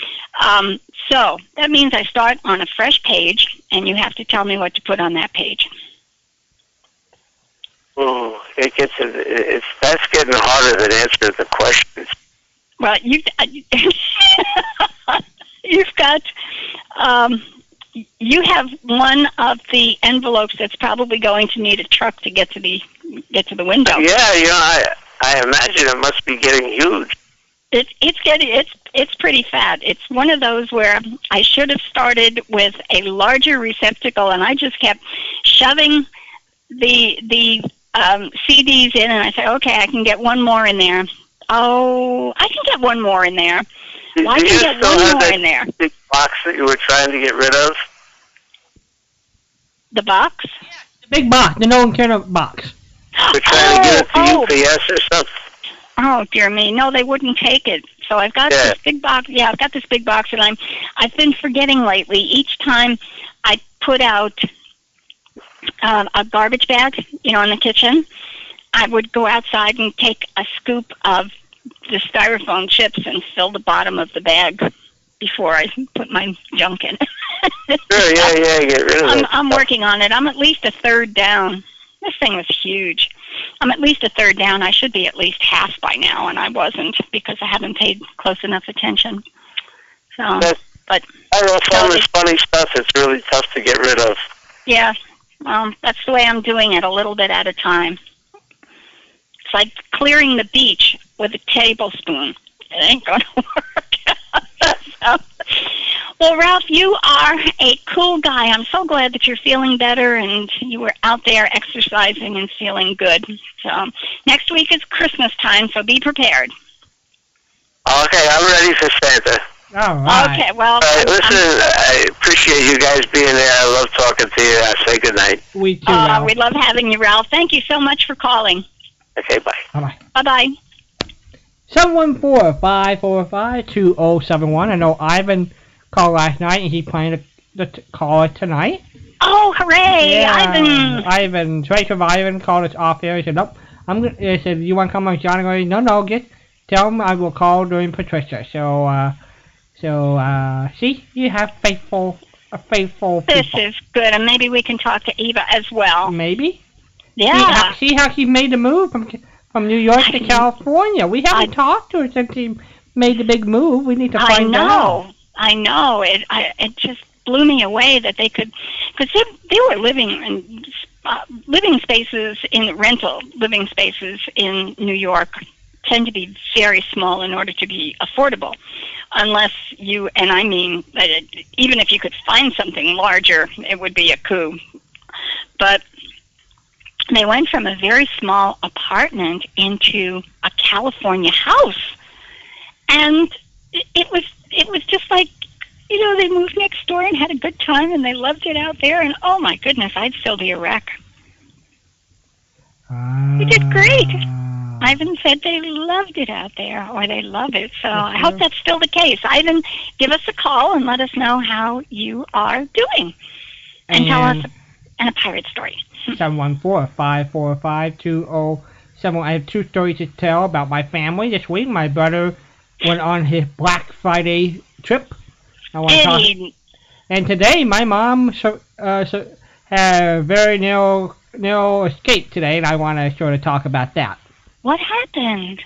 Um, so that means I start on a fresh page, and you have to tell me what to put on that page. Oh, it gets it's that's getting harder than answering the questions. Well, you you've got. Um, You have one of the envelopes that's probably going to need a truck to get to the get to the window. Yeah, you know, I I imagine it must be getting huge. It's it's getting it's it's pretty fat. It's one of those where I should have started with a larger receptacle, and I just kept shoving the the um, C Ds in, and I said, okay, I can get one more in there. Oh, I can get one more in there. Well, I can get one more in there. The box that you were trying to get rid of? The box? Yeah, the big box, the no one cared about box. We're trying oh, to get it to oh. U P S or something. Oh, dear me. No, they wouldn't take it. So I've got yeah. this big box. Yeah, I've got this big box, and I'm, I've been forgetting lately. Each time I put out uh, a garbage bag, you know, in the kitchen, I would go outside and take a scoop of the styrofoam chips and fill the bottom of the bag before I put my junk in. Sure, yeah, yeah, get rid of it. I'm working on it. I'm at least a third down. This thing was huge. I'm at least a third down. I should be at least half by now, and I wasn't because I haven't paid close enough attention. So, that's, but I know some of this funny stuff is really tough to get rid of. Yeah, well, that's the way I'm doing it, a little bit at a time. It's like clearing the beach with a tablespoon. It ain't going to work. So, well, Ralph, you are a cool guy. I'm so glad that you're feeling better and you were out there exercising and feeling good. So next week is Christmas time, so be prepared. Okay, I'm ready for Santa. All right. Okay, well. Uh, listen, I appreciate you guys being there. I love talking to you. I say good night. We too, uh, we love having you, Ralph. Thank you so much for calling. Okay, bye. Bye-bye. Bye-bye. seven one four, five four five, two oh seven one. I know Ivan called last night, and he's planning to, to call it tonight. Oh, hooray, yeah, Ivan. Ivan. Trace of Ivan called us off air. He said, nope. I'm gonna, he said, you want to come on John? And no, no, just tell him I will call during Patricia. So, uh, so uh, see, you have faithful, uh, faithful people. This is good, and maybe we can talk to Eva as well. Maybe. Yeah. See how, see how she made the move from from New York to California. We haven't I, talked to her since she made the big move. We need to find I know, out. I know. It I, it just blew me away that they could, because they, they were living in uh, living spaces in rental living spaces in New York tend to be very small in order to be affordable, unless you and I mean even if you could find something larger, it would be a coup, but. They went from a very small apartment into a California house, and it was it was just like, you know, they moved next door and had a good time, and they loved it out there, and oh my goodness, I'd still be a wreck. Uh, we did great. Ivan said they loved it out there, or they love it, so I hope that's still the case. Ivan, give us a call and let us know how you are doing, and, and tell us and a pirate story. seven one four, five four five, two oh seven one. I have two stories to tell about my family this week. My brother went on his Black Friday trip. I want to talk. And today, my mom so, uh, so had a very narrow, narrow escape today, and I want to sort of talk about that. What happened?